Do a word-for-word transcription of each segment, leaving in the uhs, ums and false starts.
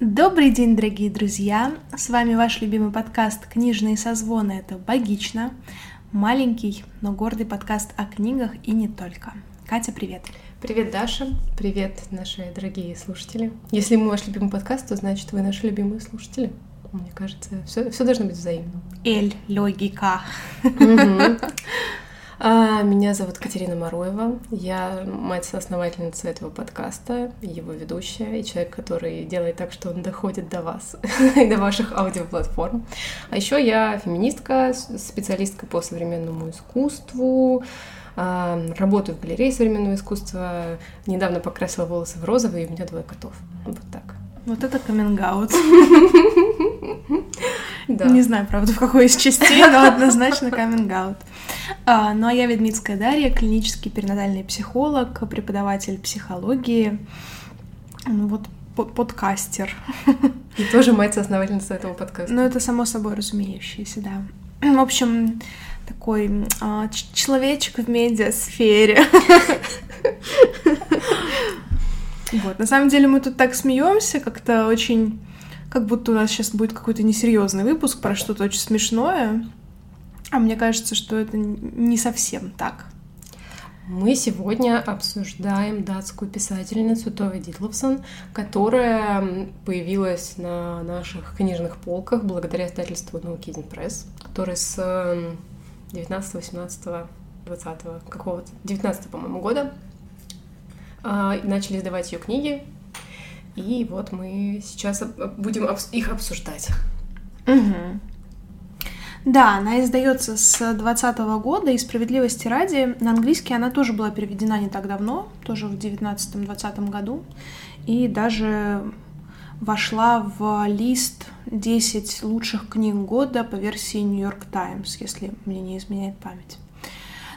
Добрый день, дорогие друзья! С вами ваш любимый подкаст «Книжные созвоны» — это «Богично». Маленький, но гордый подкаст о книгах и не только. Катя, привет! Привет, Даша! Привет, наши дорогие слушатели! Если мы ваш любимый подкаст, то значит, вы наши любимые слушатели. Мне кажется, все, все должно быть взаимно. Эль, логика! Меня зовут Катерина Мороева, я мать-основательница этого подкаста, его ведущая и человек, который делает так, что он доходит до вас и до ваших аудиоплатформ. А еще я феминистка, специалистка по современному искусству, работаю в галерее современного искусства, недавно покрасила волосы в розовый, и у меня двое котов. Вот так. Вот это каминг-аут. Да. Не знаю, правда, в какой из частей, но однозначно каминг-аут. А, ну а я Ведмицкая Дарья, клинический перинатальный психолог, преподаватель психологии, ну вот под- подкастер. И тоже мать-основательница этого подкаста. Ну это само собой разумеющееся, да. В общем, такой а, ч- человечек в медиасфере. Вот, на самом деле мы тут так смеемся, как-то очень, как будто у нас сейчас будет какой-то несерьезный выпуск про что-то очень смешное, а мне кажется, что это не совсем так. Мы сегодня обсуждаем датскую писательницу Тове Дитлевсен, которая появилась на наших книжных полках благодаря издательству No Kidding Press, который с девятнадцатого, семнадцатого, двадцатого, какого-то, девятнадцатого, по-моему, года начали издавать ее книги, и вот мы сейчас будем их обсуждать. Угу. Да, она издается с двадцатого года, и справедливости ради, на английский она тоже была переведена не так давно, тоже в девятнадцатом-двадцатом году, и даже вошла в лист десять лучших книг года по версии New York Times, если мне не изменяет память.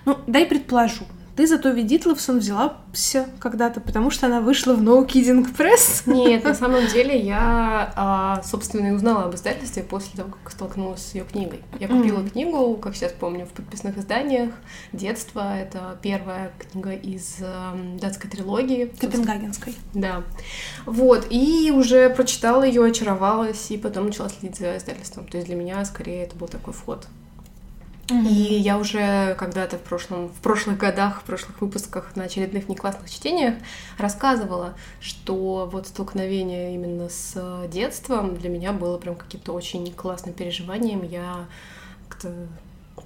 Ну, дай предположу. Ты за Тове Дитлевсен взяла все когда-то, потому что она вышла в No Kidding Press. Нет, на самом деле я, собственно, и узнала об издательстве после того, как столкнулась с ее книгой. Я купила mm-hmm. книгу, как сейчас помню, в подписных изданиях «Детство». Это первая книга из датской трилогии. Копенгагенской. Да. Вот, и уже прочитала ее, очаровалась, и потом начала следить за издательством. То есть для меня, скорее, это был такой вход. И я уже когда-то в прошлом, в прошлых годах, в прошлых выпусках на очередных неклассных чтениях рассказывала, что вот столкновение именно с детством для меня было прям каким-то очень классным переживанием. Я как-то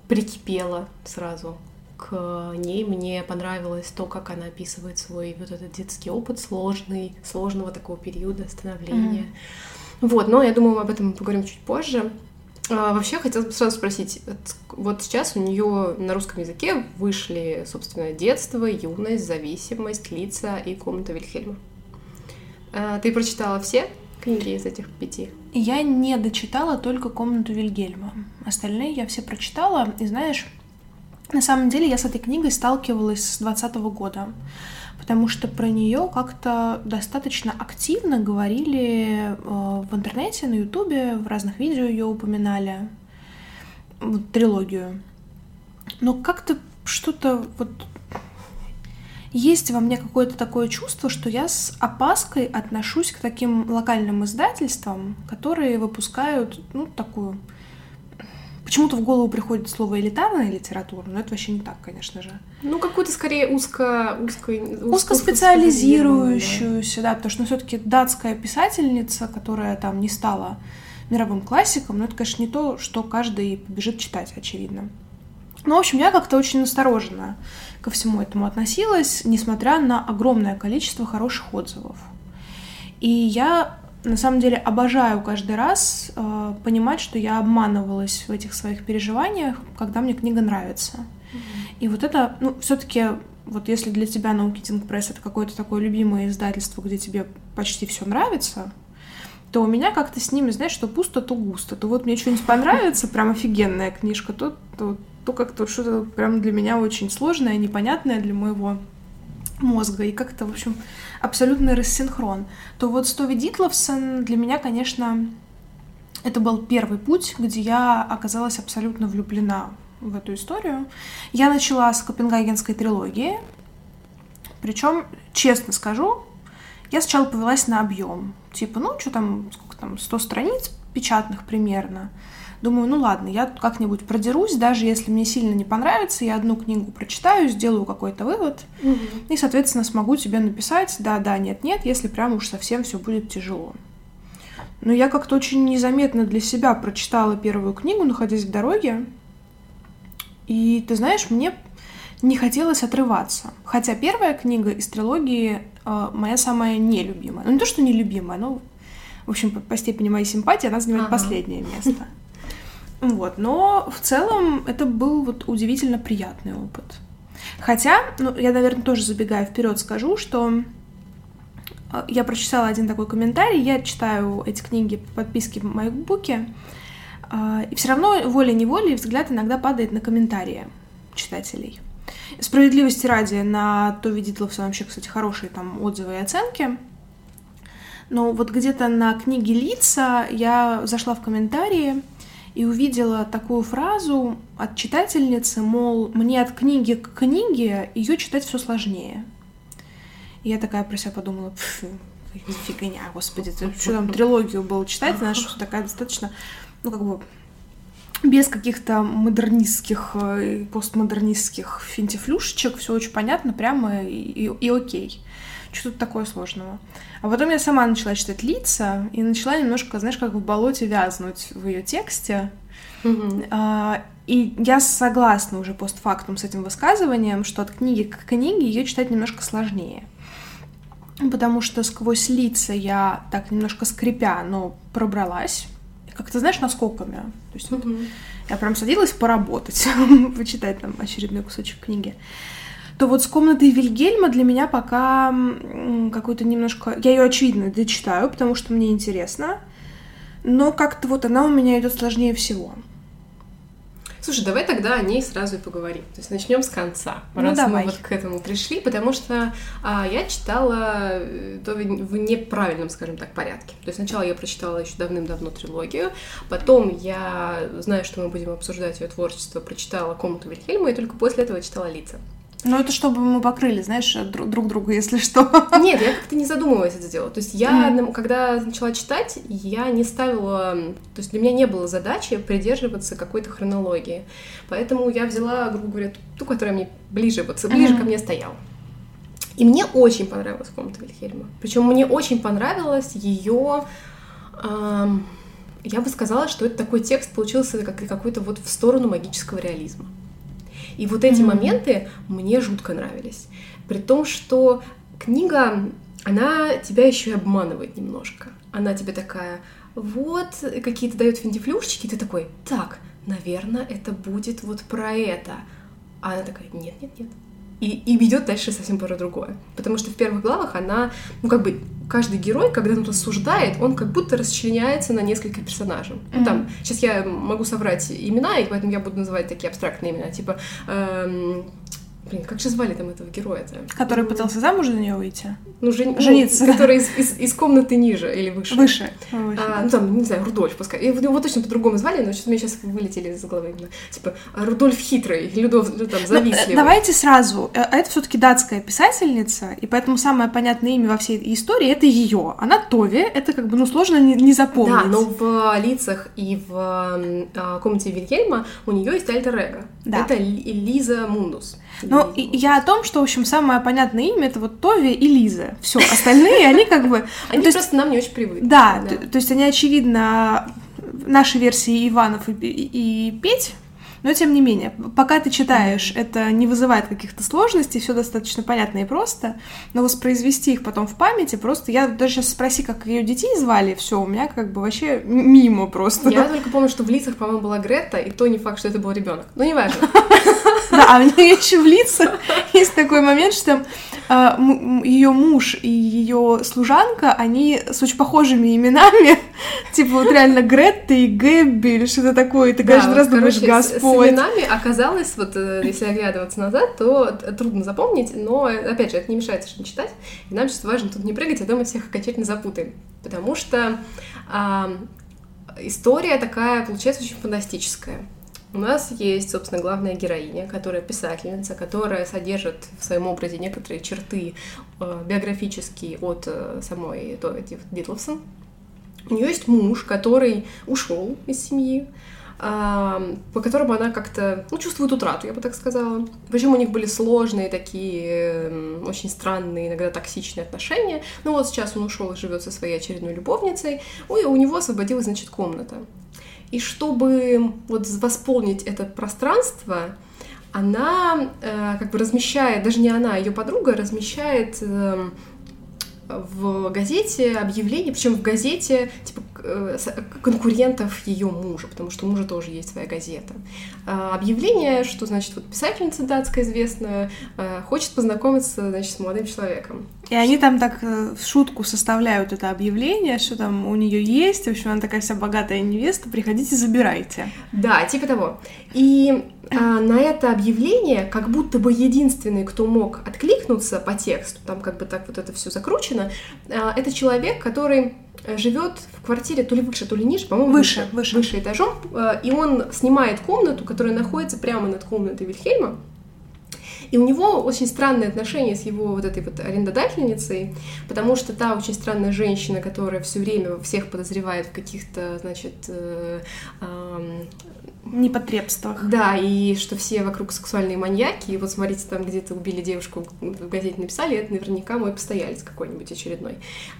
прикипела сразу к ней. Мне понравилось то, как она описывает свой вот этот детский опыт сложный, сложного такого периода становления. Mm-hmm. Вот, но я думаю, об этом мы поговорим чуть позже. А, вообще, хотелось бы сразу спросить, вот сейчас у нее на русском языке вышли, собственно, «Детство», «Юность», «Зависимость», «Лица» и «Комната Вильхельма». А, ты прочитала все книги из этих пяти? Я не дочитала только «Комнату Вильгельма». Остальные я все прочитала, и знаешь, на самом деле я с этой книгой сталкивалась с двадцатого года, потому что про нее как-то достаточно активно говорили в интернете, на Ютубе, в разных видео ее упоминали, вот, трилогию. Но как-то что-то вот есть во мне какое-то такое чувство, что я с опаской отношусь к таким локальным издательствам, которые выпускают, ну, такую... Почему-то в голову приходит слово «элитарная литература», но это вообще не так, конечно же. Ну, какую-то, скорее, узко... узко узкоспециализирующуюся, да. да, потому что, ну, все-таки датская писательница, которая там не стала мировым классиком, но это, конечно, не то, что каждый побежит читать, очевидно. Ну, в общем, я как-то очень осторожно ко всему этому относилась, несмотря на огромное количество хороших отзывов. И я... На самом деле обожаю каждый раз э, понимать, что я обманывалась в этих своих переживаниях, когда мне книга нравится. Mm-hmm. И вот это, ну, все-таки, вот если для тебя No Kidding Press это какое-то такое любимое издательство, где тебе почти все нравится, то у меня как-то с ними, знаешь, что пусто, то густо. То вот мне что-нибудь понравится, прям офигенная книжка, то, то, то как-то что-то прям для меня очень сложное, непонятное для моего мозга, и как-то, в общем, абсолютный рассинхрон, то вот с Тове Дитлевсен для меня, конечно, это был первый путь, где я оказалась абсолютно влюблена в эту историю. Я начала с Копенгагенской трилогии, причем, честно скажу, Я сначала повелась на объем. Типа, ну, что там, сколько там, сто страниц печатных примерно. Думаю, ну ладно, я как-нибудь продерусь, даже если мне сильно не понравится, я одну книгу прочитаю, сделаю какой-то вывод, угу. и, соответственно, смогу тебе написать, да-да, нет-нет, если прям уж совсем все будет тяжело. Но я как-то очень незаметно для себя прочитала первую книгу, находясь в дороге, и, ты знаешь, мне не хотелось отрываться. Хотя первая книга из трилогии э, моя самая нелюбимая. Ну, не то, что нелюбимая, но, в общем, по, по степени моей симпатии она занимает ага. последнее место. Вот, но в целом это был вот удивительно приятный опыт. Хотя, ну, я, наверное, тоже забегая вперед скажу, что я прочитала один такой комментарий, я читаю эти книги по подписке в MyBook, и все равно волей-неволей взгляд иногда падает на комментарии читателей. Справедливости ради, на Тове Дитлевсен вообще, кстати, хорошие там отзывы и оценки. Но вот где-то на книге «Лица» я зашла в комментарии и увидела такую фразу от читательницы, мол, мне от книги к книге ее читать все сложнее. И я такая про себя подумала, фигня, господи, что там трилогию было читать, она что такая достаточно, ну как бы, без каких-то модернистских, постмодернистских финтифлюшечек, все очень понятно, прямо и, и, и окей. Что тут такое сложного? А потом я сама начала читать «Лица» и начала немножко, знаешь, как в болоте вязнуть в ее тексте. Mm-hmm. А, и я согласна уже постфактум с этим высказыванием, что от книги к книге ее читать немножко сложнее. Потому что сквозь «Лица» я так немножко скрипя, но пробралась. Как-то, знаешь, наскоками. То есть mm-hmm. вот, я прям садилась поработать, почитать там очередной кусочек книги. То вот с комнатой Вильгельма для меня пока какой-то немножко... Я ее, очевидно, дочитаю, потому что мне интересно, но как-то вот она у меня идет сложнее всего. Слушай, давай тогда о ней сразу и поговорим. То есть начнем с конца, раз ну, мы вот к этому пришли, потому что а, я читала то в неправильном, скажем так, порядке. То есть сначала я прочитала еще давным-давно трилогию, потом я, зная, что мы будем обсуждать ее творчество, прочитала «Комнату Вильгельма» и только после этого читала «Лица». Ну, это чтобы мы покрыли, знаешь, друг, друг друга, если что. Нет, я как-то не задумывалась это дело. То есть я, mm-hmm. когда начала читать, я не ставила... То есть для меня не было задачи придерживаться какой-то хронологии. Поэтому я взяла, грубо говоря, ту, которая мне ближе, ближе mm-hmm. ко мне стояла. И мне очень понравилась «Комната Вильгельма». Причем мне очень понравилась ее... Эм, я бы сказала, что это такой текст получился как, какой-то вот в сторону магического реализма. И вот эти mm-hmm. моменты мне жутко нравились. При том, что книга, она тебя еще и обманывает немножко. Она тебе такая, вот, какие-то дает финтифлюшечки, и ты такой, так, наверное, это будет вот про это. А она такая, нет-нет-нет. И, и ведет дальше совсем про другое. Потому что в первых главах она, ну как бы, каждый герой, когда он рассуждает, он как будто расчленяется на несколько персонажей. Mm-hmm. Ну там, сейчас я могу соврать имена, и поэтому я буду называть такие абстрактные имена, типа, эм, блин, как же звали там этого героя-то? Который ну, пытался замуж за нее выйти? Ну, жен... жениться. Ну, который из, из, из комнаты ниже или выше. Выше. выше. А, ну там, не знаю, Рудольф, пускай. Его точно по-другому звали, но сейчас, у меня сейчас вылетели из головы имена. Типа, Рудольф хитрый, Людов, ну там, завистливый. Давайте сразу, это все-таки датская писательница, и поэтому самое понятное имя во всей истории — это ее. Она Тове, это как бы, ну, сложно не, не запомнить. Да, но в «Лицах» и в «Комнате Вильгельма» у нее есть альтер-эго. Да. Это Лиза Мундус. Ну, я о том, что, в общем, самое понятное имя — это вот Тове и Лиза. Все, остальные, они как бы... Они ну, просто есть, нам не очень привыкли. Да, да. То, то есть они, очевидно, наши версии Иванов и, и, и Петь, но тем не менее, пока ты читаешь, mm-hmm. это не вызывает каких-то сложностей, все достаточно понятно и просто, но воспроизвести их потом в памяти просто... Я даже сейчас спроси, как ее детей звали, все, у меня как бы вообще мимо просто. Я только помню, что в «Лицах», по-моему, была Грета, и то не факт, что это был ребенок. Ну, неважно. Да, а у нее еще в «Лицах» есть такой момент, что э, м- ее муж и ее служанка, они с очень похожими именами, типа вот реально Гретта и Гэбби или что-то такое, и ты каждый да, раз вот, думаешь, короче, Господь. С, с именами оказалось, вот если оглядываться назад, то трудно запомнить, но, опять же, это не мешает совершенно читать, и нам сейчас важно тут не прыгать, а то мы всех окончательно запутаем, потому что э, история такая, получается, очень фантастическая. У нас есть, собственно, главная героиня, которая писательница, которая содержит в своем образе некоторые черты биографические от самой Тове Дитлевсен. У нее есть муж, который ушел из семьи, по которому она как-то ну, чувствует утрату, я бы так сказала. Причем у них были сложные такие, очень странные, иногда токсичные отношения. Ну вот сейчас он ушел и живет со своей очередной любовницей, и у него освободилась, значит, комната. И чтобы вот восполнить это пространство, она э, как бы размещает, даже не она, ее подруга размещает э, в газете объявление, причем в газете типа э, конкурентов ее мужа, потому что у мужа тоже есть своя газета. Э, объявление, что, значит, вот писательница датская известная э, хочет познакомиться, значит, с молодым человеком. И они там так в шутку составляют это объявление, что там у нее есть, в общем, она такая вся богатая невеста, приходите, забирайте. Да, типа того. И а, на это объявление как будто бы единственный, кто мог откликнуться по тексту, там как бы так вот это все закручено, а, это человек, который живет в квартире то ли выше, то ли ниже, по-моему, выше, выше, выше этажом, а, и он снимает комнату, которая находится прямо над комнатой Вильхельма. И у него очень странные отношения с его вот этой вот арендодательницей, потому что та очень странная женщина, которая все время всех подозревает в каких-то, значит, э, э, непотребствах. Да, и что все вокруг сексуальные маньяки. И вот смотрите, там где-то убили девушку, в газете написали, это наверняка мой постоялец какой-нибудь очередной.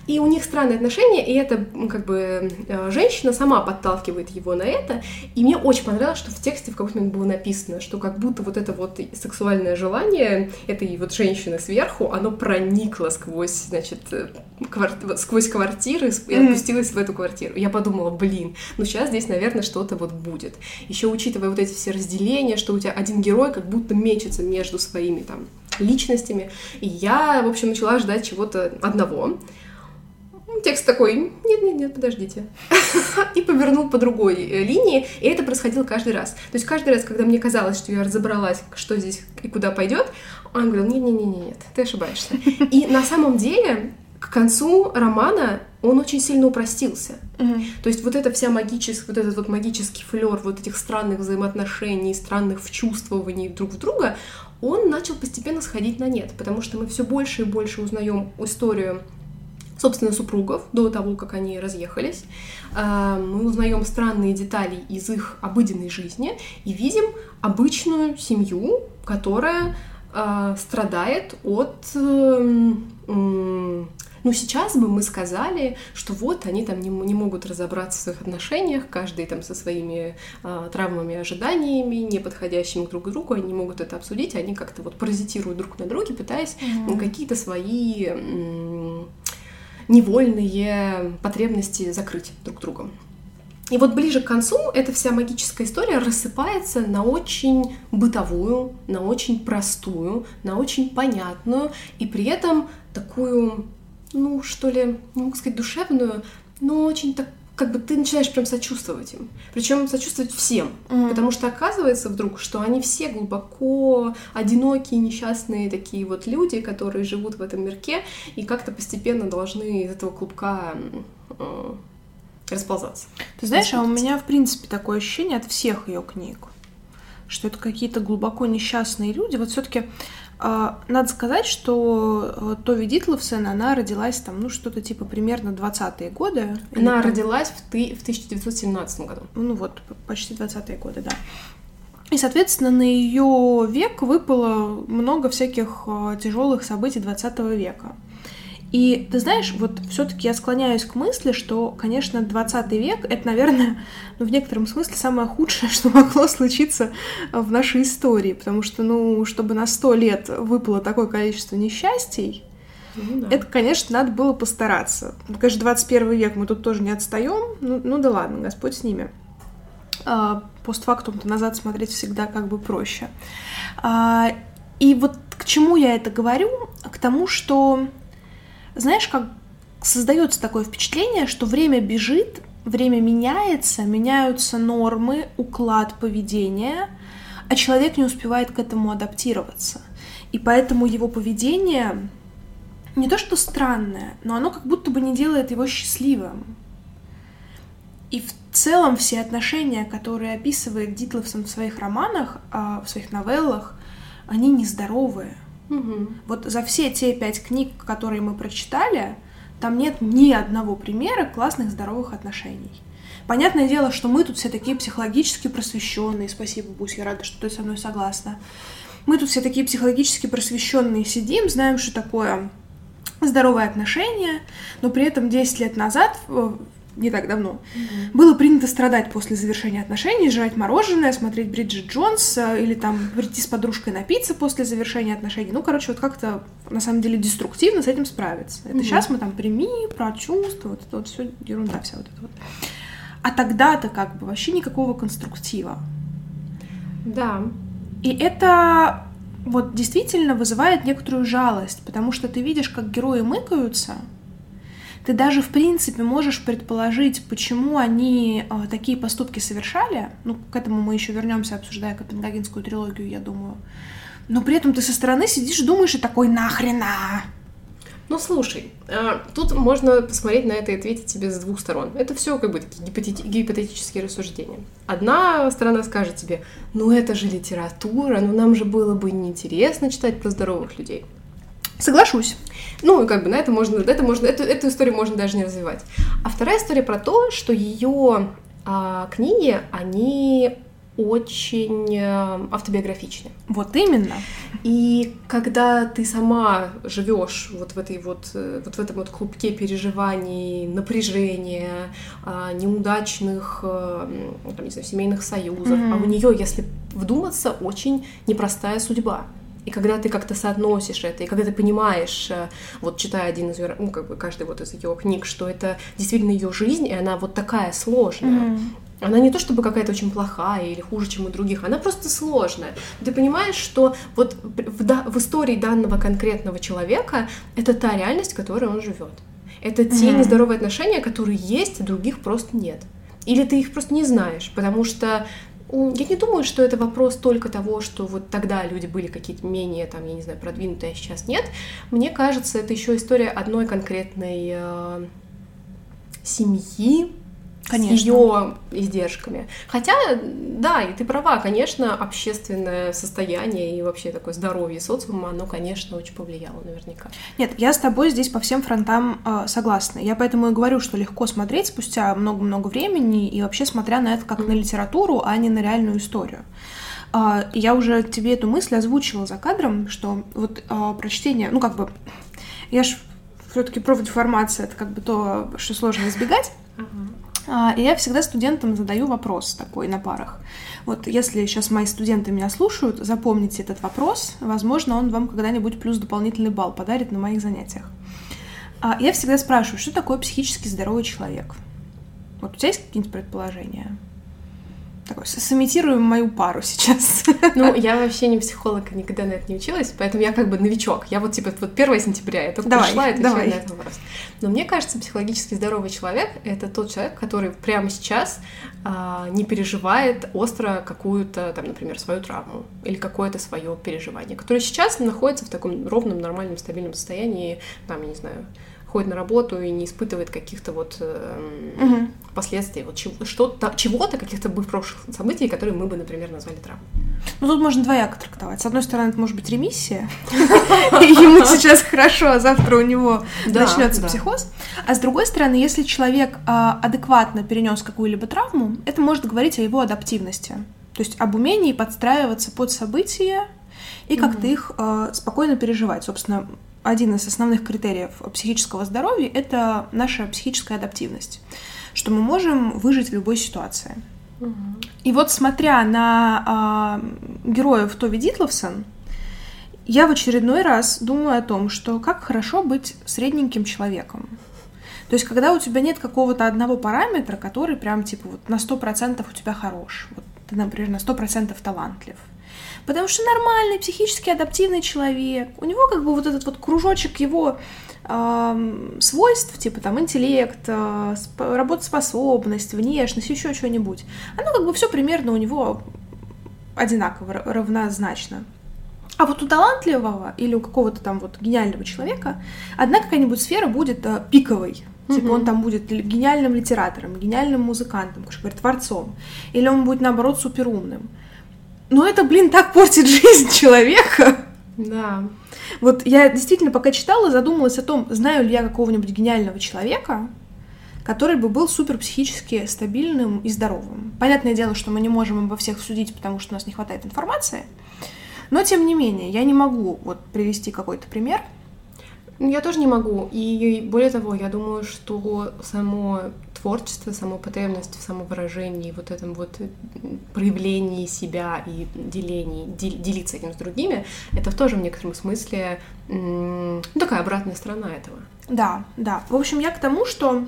И у них странные отношения, и эта как бы женщина сама подталкивает его на это. И мне очень понравилось, что в тексте в какой-то момент было написано, что как будто вот это вот сексуальное желание этой вот женщины сверху, оно проникло сквозь, значит, кварти... сквозь квартиры и отпустилось mm. в эту квартиру. Я подумала, блин, ну сейчас здесь, наверное, что-то вот будет. Еще учитывая вот эти все разделения, что у тебя один герой как будто мечется между своими там личностями, и я, в общем, начала ждать чего-то одного. Текст такой, нет-нет-нет, подождите. И повернул по другой линии, и это происходило каждый раз. То есть каждый раз, когда мне казалось, что я разобралась, что здесь и куда пойдет, он говорил, нет-нет-нет, ты ошибаешься. И на самом деле, к концу романа он очень сильно упростился. Mm-hmm. То есть вот эта вся магическая, вот этот вот магический флёр вот этих странных взаимоотношений, странных вчувствований друг в друга, он начал постепенно сходить на нет, потому что мы все больше и больше узнаем историю собственно, супругов, до того, как они разъехались. Мы узнаем странные детали из их обыденной жизни и видим обычную семью, которая страдает от... Ну, сейчас бы мы сказали, что вот они там не, не могут разобраться в своих отношениях, каждый там со своими э, травмами, ожиданиями, не подходящими друг к другу, они не могут это обсудить, они как-то вот паразитируют друг на друге, пытаясь mm-hmm. какие-то свои... М- невольные потребности закрыть друг другом. И вот ближе к концу эта вся магическая история рассыпается на очень бытовую, на очень простую, на очень понятную и при этом такую, ну что ли, не могу сказать душевную, но очень так, как бы ты начинаешь прям сочувствовать им. Причем сочувствовать всем. Mm-hmm. Потому что оказывается вдруг, что они все глубоко одинокие, несчастные такие вот люди, которые живут в этом мирке и как-то постепенно должны из этого клубка э, расползаться. Ты знаешь, а у меня, в принципе, такое ощущение от всех ее книг, что это какие-то глубоко несчастные люди. Вот все-таки э, надо сказать, что Тове Дитлевсен, она родилась там, ну, что-то типа примерно двадцатые годы. Она или, родилась в, ты, в тысяча девятьсот семнадцатом году. Ну вот, почти двадцатые годы, да. И, соответственно, на ее век выпало много всяких тяжелых событий двадцатого века. И ты знаешь, вот все-таки я склоняюсь к мысли, что, конечно, двадцатый век — это, наверное, ну, в некотором смысле самое худшее, что могло случиться в нашей истории, потому что, ну, чтобы на сто лет выпало такое количество несчастий, ну, да. Это, конечно, надо было постараться. Конечно, двадцать первый век мы тут тоже не отстаем, ну, ну да ладно, Господь с ними. Постфактум-то назад смотреть всегда как бы проще. И вот к чему я это говорю? К тому, что... Знаешь, как создается такое впечатление, что время бежит, время меняется, меняются нормы, уклад поведения, а человек не успевает к этому адаптироваться. И поэтому его поведение не то что странное, но оно как будто бы не делает его счастливым. И в целом все отношения, которые описывает Дитлевсен в своих романах, в своих новеллах, они нездоровые. Угу. Вот за все те пять книг, которые мы прочитали, там нет ни одного примера классных здоровых отношений. Понятное дело, что мы тут все такие психологически просвещенные. Спасибо, Бусь, я рада, что ты со мной согласна. Мы тут все такие психологически просвещенные сидим, знаем, что такое здоровые отношения, но при этом десять лет назад, не так давно, mm-hmm. было принято страдать после завершения отношений, жрать мороженое, смотреть Бриджит Джонс или там прийти с подружкой напиться после завершения отношений. Ну, короче, вот как-то на самом деле деструктивно с этим справиться. Это mm-hmm. сейчас мы там прими, прочувствуй, вот это вот все ерунда вся вот эта вот. А тогда-то как бы вообще никакого конструктива. Да. И это вот действительно вызывает некоторую жалость, потому что ты видишь, как герои мыкаются, ты даже, в принципе, можешь предположить, почему они э, такие поступки совершали. Ну, к этому мы еще вернемся, обсуждая Копенгагенскую трилогию, я думаю. Но при этом ты со стороны сидишь, думаешь и такой: «Нахрена!» Ну, слушай, тут можно посмотреть на это и ответить тебе с двух сторон. Это все как бы такие гипотети- гипотетические рассуждения. Одна сторона скажет тебе: ну это же литература, ну нам же было бы неинтересно читать про здоровых людей. Соглашусь. Ну, и как бы на это можно, это можно эту, эту историю можно даже не развивать. А вторая история про то, что ее а, книги, они очень автобиографичны. Вот именно. И когда ты сама живешь вот в этой вот, вот в этом вот клубке переживаний, напряжения, неудачных, там, не знаю, семейных союзов, mm-hmm. а у нее, если вдуматься, очень непростая судьба. И когда ты как-то соотносишь это, и когда ты понимаешь, вот читая один из ее, ну, как бы каждый вот из ее книг, что это действительно ее жизнь, и она вот такая сложная. Mm-hmm. Она не то чтобы какая-то очень плохая или хуже, чем у других, она просто сложная. Ты понимаешь, что вот в, да, в истории данного конкретного человека это та реальность, в которой он живет. Это те mm-hmm. нездоровые отношения, которые есть, а других просто нет. Или ты их просто не знаешь, потому что я не думаю, что это вопрос только того, что вот тогда люди были какие-то менее, там, я не знаю, продвинутые, а сейчас нет. Мне кажется, это еще история одной конкретной э, семьи. Конечно. С ее издержками. Хотя, да, и ты права, конечно, общественное состояние и вообще такое здоровье социума, оно, конечно, очень повлияло наверняка. Нет, я с тобой здесь по всем фронтам э, согласна. Я поэтому и говорю, что легко смотреть спустя много-много времени и вообще смотря на это как mm-hmm. на литературу, а не на реальную историю. Э, я уже тебе эту мысль озвучила за кадром, что вот э, прочтение, ну как бы, я ж все-таки профдеформация, это как бы то, что сложно избегать. Mm-hmm. И я всегда студентам задаю вопрос такой на парах. Вот если сейчас мои студенты меня слушают, запомните этот вопрос. Возможно, он вам когда-нибудь плюс дополнительный балл подарит на моих занятиях. Я всегда спрашиваю, что такое психически здоровый человек? Вот у тебя есть какие-нибудь предположения? Такой, сымитируем мою пару сейчас. Ну, я вообще не психолог, никогда на это не училась, поэтому я как бы новичок. Я вот типа вот первого сентября я только давай, пришла и отвечаю давай. на этот вопрос. Но мне кажется, психологически здоровый человек — это тот человек, который прямо сейчас а, не переживает остро какую-то, там, например, свою травму или какое-то свое переживание, которое сейчас находится в таком ровном, нормальном, стабильном состоянии, там, я не знаю, ходит на работу и не испытывает каких-то вот э, угу. последствий, вот чего, что-то, чего-то, каких-то бы прошлых событий, которые мы бы, например, назвали травмой. Ну, тут можно двояко трактовать. С одной стороны, это может быть ремиссия, ему сейчас хорошо, а завтра у него начнется психоз. А с другой стороны, если человек адекватно перенес какую-либо травму, это может говорить о его адаптивности, то есть об умении подстраиваться под события и как-то их спокойно переживать, собственно. Один из основных критериев психического здоровья – это наша психическая адаптивность, что мы можем выжить в любой ситуации. Угу. И вот смотря на э, героев Тове Дитлевсен, я в очередной раз думаю о том, что как хорошо быть средненьким человеком. То есть когда у тебя нет какого-то одного параметра, который прям типа вот на сто процентов у тебя хорош, вот, ты, например, на сто процентов талантлив. Потому что нормальный, психически адаптивный человек, у него как бы вот этот вот кружочек его э, свойств, типа там интеллект, э, работоспособность, внешность, еще что-нибудь, оно как бы все примерно у него одинаково, равнозначно. А вот у талантливого или у какого-то там вот гениального человека одна какая-нибудь сфера будет э, пиковой. Mm-hmm. Типа он там будет гениальным литератором, гениальным музыкантом, как же говорят, творцом. Или он будет, наоборот, суперумным. Но это, блин, так портит жизнь человека. Да. Вот я действительно, пока читала, задумалась о том, знаю ли я какого-нибудь гениального человека, который бы был супер психически стабильным и здоровым. Понятное дело, что мы не можем обо всех судить, потому что у нас не хватает информации. Но, тем не менее, я не могу вот привести какой-то пример. Я тоже не могу. И более того, я думаю, что само творчество, само потребность в самовыражении, вот этом вот проявлении себя и делении, дел, делиться этим с другими, это тоже в некотором смысле м- такая обратная сторона этого. Да, да. В общем, я к тому, что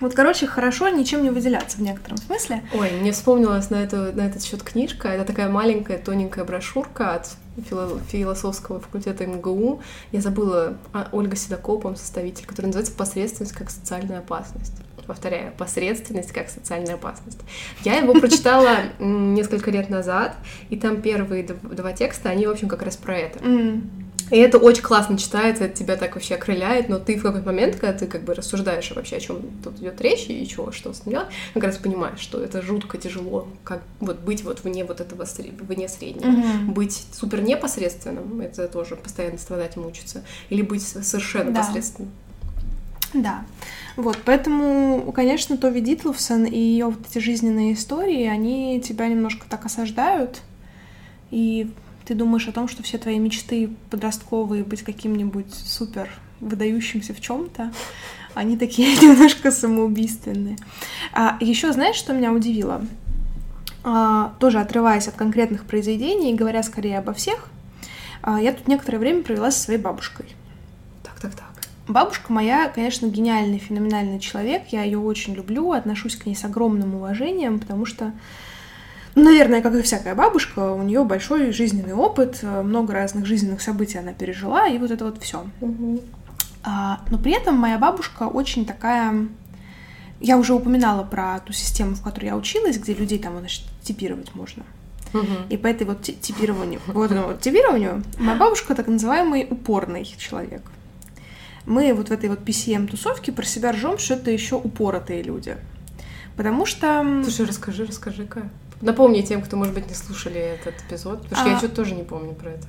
вот, короче, хорошо ничем не выделяться в некотором смысле. Ой, мне вспомнилась на, эту, на этот счет книжка. Это такая маленькая, тоненькая брошюрка от фило- философского факультета эм гэ у. Я забыла, Ольга Седокова, по-моему, составитель, который называется «Посредственность как социальная опасность». Повторяю, «Посредственность как социальная опасность». Я его прочитала несколько лет назад, и там первые два текста, они, в общем, как раз про это. И это очень классно читается, это тебя так вообще окрыляет, но ты в какой-то момент, когда ты как бы рассуждаешь вообще, о чем тут идет речь и чего, что с ним делать, как раз понимаешь, что это жутко тяжело, как вот быть вот вне вот этого, вне среднего. Mm-hmm. Быть супер непосредственным, это тоже постоянно страдать, мучиться, или быть совершенно да. посредственным. Да, вот, поэтому, конечно, Тове Дитлевсен и ее вот эти жизненные истории, они тебя немножко так осаждают, и... ты думаешь о том, что все твои мечты подростковые быть каким-нибудь супер выдающимся в чем-то, они такие немножко самоубийственные. А еще знаешь, что меня удивило? А, тоже отрываясь от конкретных произведений и говоря скорее обо всех, а, я тут некоторое время провела со своей бабушкой. Так-так-так. Бабушка моя, конечно, гениальный, феноменальный человек, я ее очень люблю, отношусь к ней с огромным уважением, потому что ну, наверное, как и всякая бабушка, у нее большой жизненный опыт, много разных жизненных событий она пережила, и вот это вот все. Угу. А, но при этом моя бабушка очень такая... Я уже упоминала про ту систему, в которой я училась, где людей там, значит, типировать можно. Угу. И по этой вот типированию, вот, ну, вот типированию, моя бабушка так называемый упорный человек. Мы вот в этой вот пи си эм-тусовке про себя ржем, что это еще упоротые люди. Потому что... Слушай, расскажи, расскажи-ка. Напомни тем, кто, может быть, не слушали этот эпизод, потому что а, я что-то тоже не помню про это.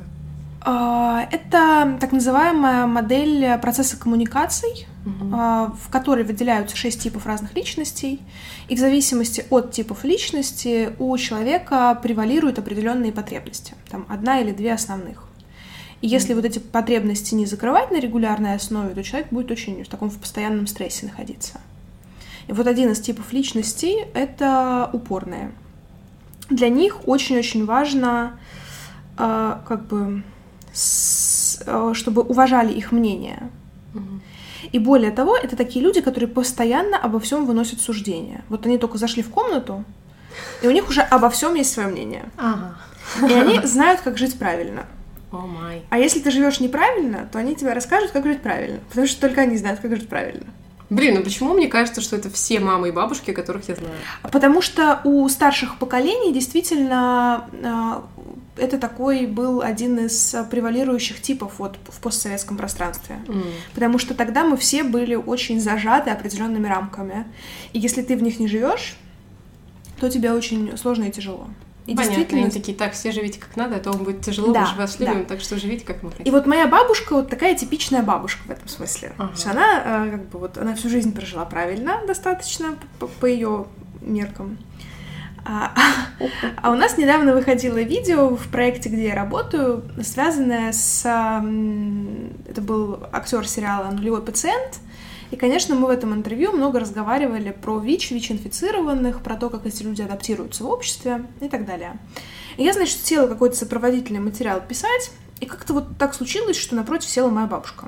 А, это так называемая модель процесса коммуникаций, угу. а, в которой выделяются шесть типов разных личностей, и в зависимости от типов личности у человека превалируют определенные потребности, там одна или две основных. И если угу. вот эти потребности не закрывать на регулярной основе, то человек будет очень в таком в постоянном стрессе находиться. И вот один из типов личностей — это упорные. Для них очень-очень важно, э, как бы, с, э, чтобы уважали их мнение. Mm-hmm. И более того, это такие люди, которые постоянно обо всем выносят суждения. Вот они только зашли в комнату, и у них уже обо всем есть свое мнение. Uh-huh. И они знают, как жить правильно. Oh my. А если ты живешь неправильно, то они тебе расскажут, как жить правильно. Потому что только они знают, как жить правильно. Блин, ну почему мне кажется, что это все мамы и бабушки, которых я знаю? Потому что у старших поколений действительно это такой был один из превалирующих типов вот в постсоветском пространстве. Mm. Потому что тогда мы все были очень зажаты определенными рамками. И если ты в них не живешь, то тебе очень сложно и тяжело. И понятно, действительно... они такие, так, все живите как надо, а то вам будет тяжело, да, мы же вас любим, да. так что живите как мы хотим. И вот моя бабушка вот такая типичная бабушка в этом смысле. Ага. То есть она, как бы, вот, она всю жизнь прожила правильно достаточно, по, по ее меркам. А, а у нас недавно выходило видео в проекте, где я работаю, связанное с... Это был актер сериала «Нулевой пациент». И, конечно, мы в этом интервью много разговаривали про ВИЧ, ВИЧ-инфицированных, про то, как эти люди адаптируются в обществе и так далее. И я, значит, села какой-то сопроводительный материал писать, и как-то вот так случилось, что напротив села моя бабушка.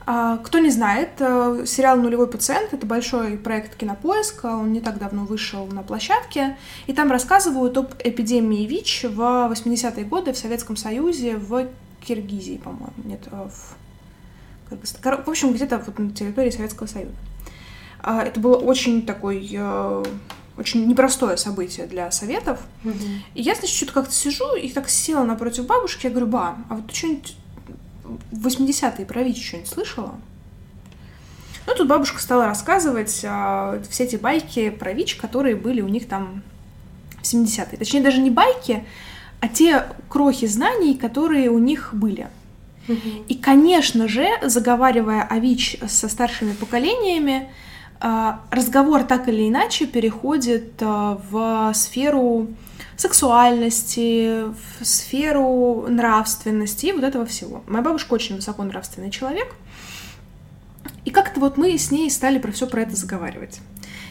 Кто не знает, сериал «Нулевой пациент» — это большой проект Кинопоиска, он не так давно вышел на площадке, и там рассказывают об эпидемии ВИЧ в восьмидесятые годы в Советском Союзе, в Киргизии, по-моему, нет, в... В общем, где-то вот на территории Советского Союза. Это было очень такое, очень непростое событие для Советов. Угу. И я, значит, что-то как-то сижу и так села напротив бабушки, я говорю, ба, а вот ты что-нибудь в восьмидесятые про ВИЧ что-нибудь слышала? Ну, тут бабушка стала рассказывать э, все эти байки про ВИЧ, которые были у них там в семидесятые. Точнее, даже не байки, а те крохи знаний, которые у них были. Угу. И, конечно же, заговаривая о ВИЧ со старшими поколениями, э, разговор так или иначе переходит э, в сферу сексуальности, в сферу нравственности и вот этого всего. Моя бабушка очень высоко нравственный человек. И как-то вот мы с ней стали про все про это заговаривать.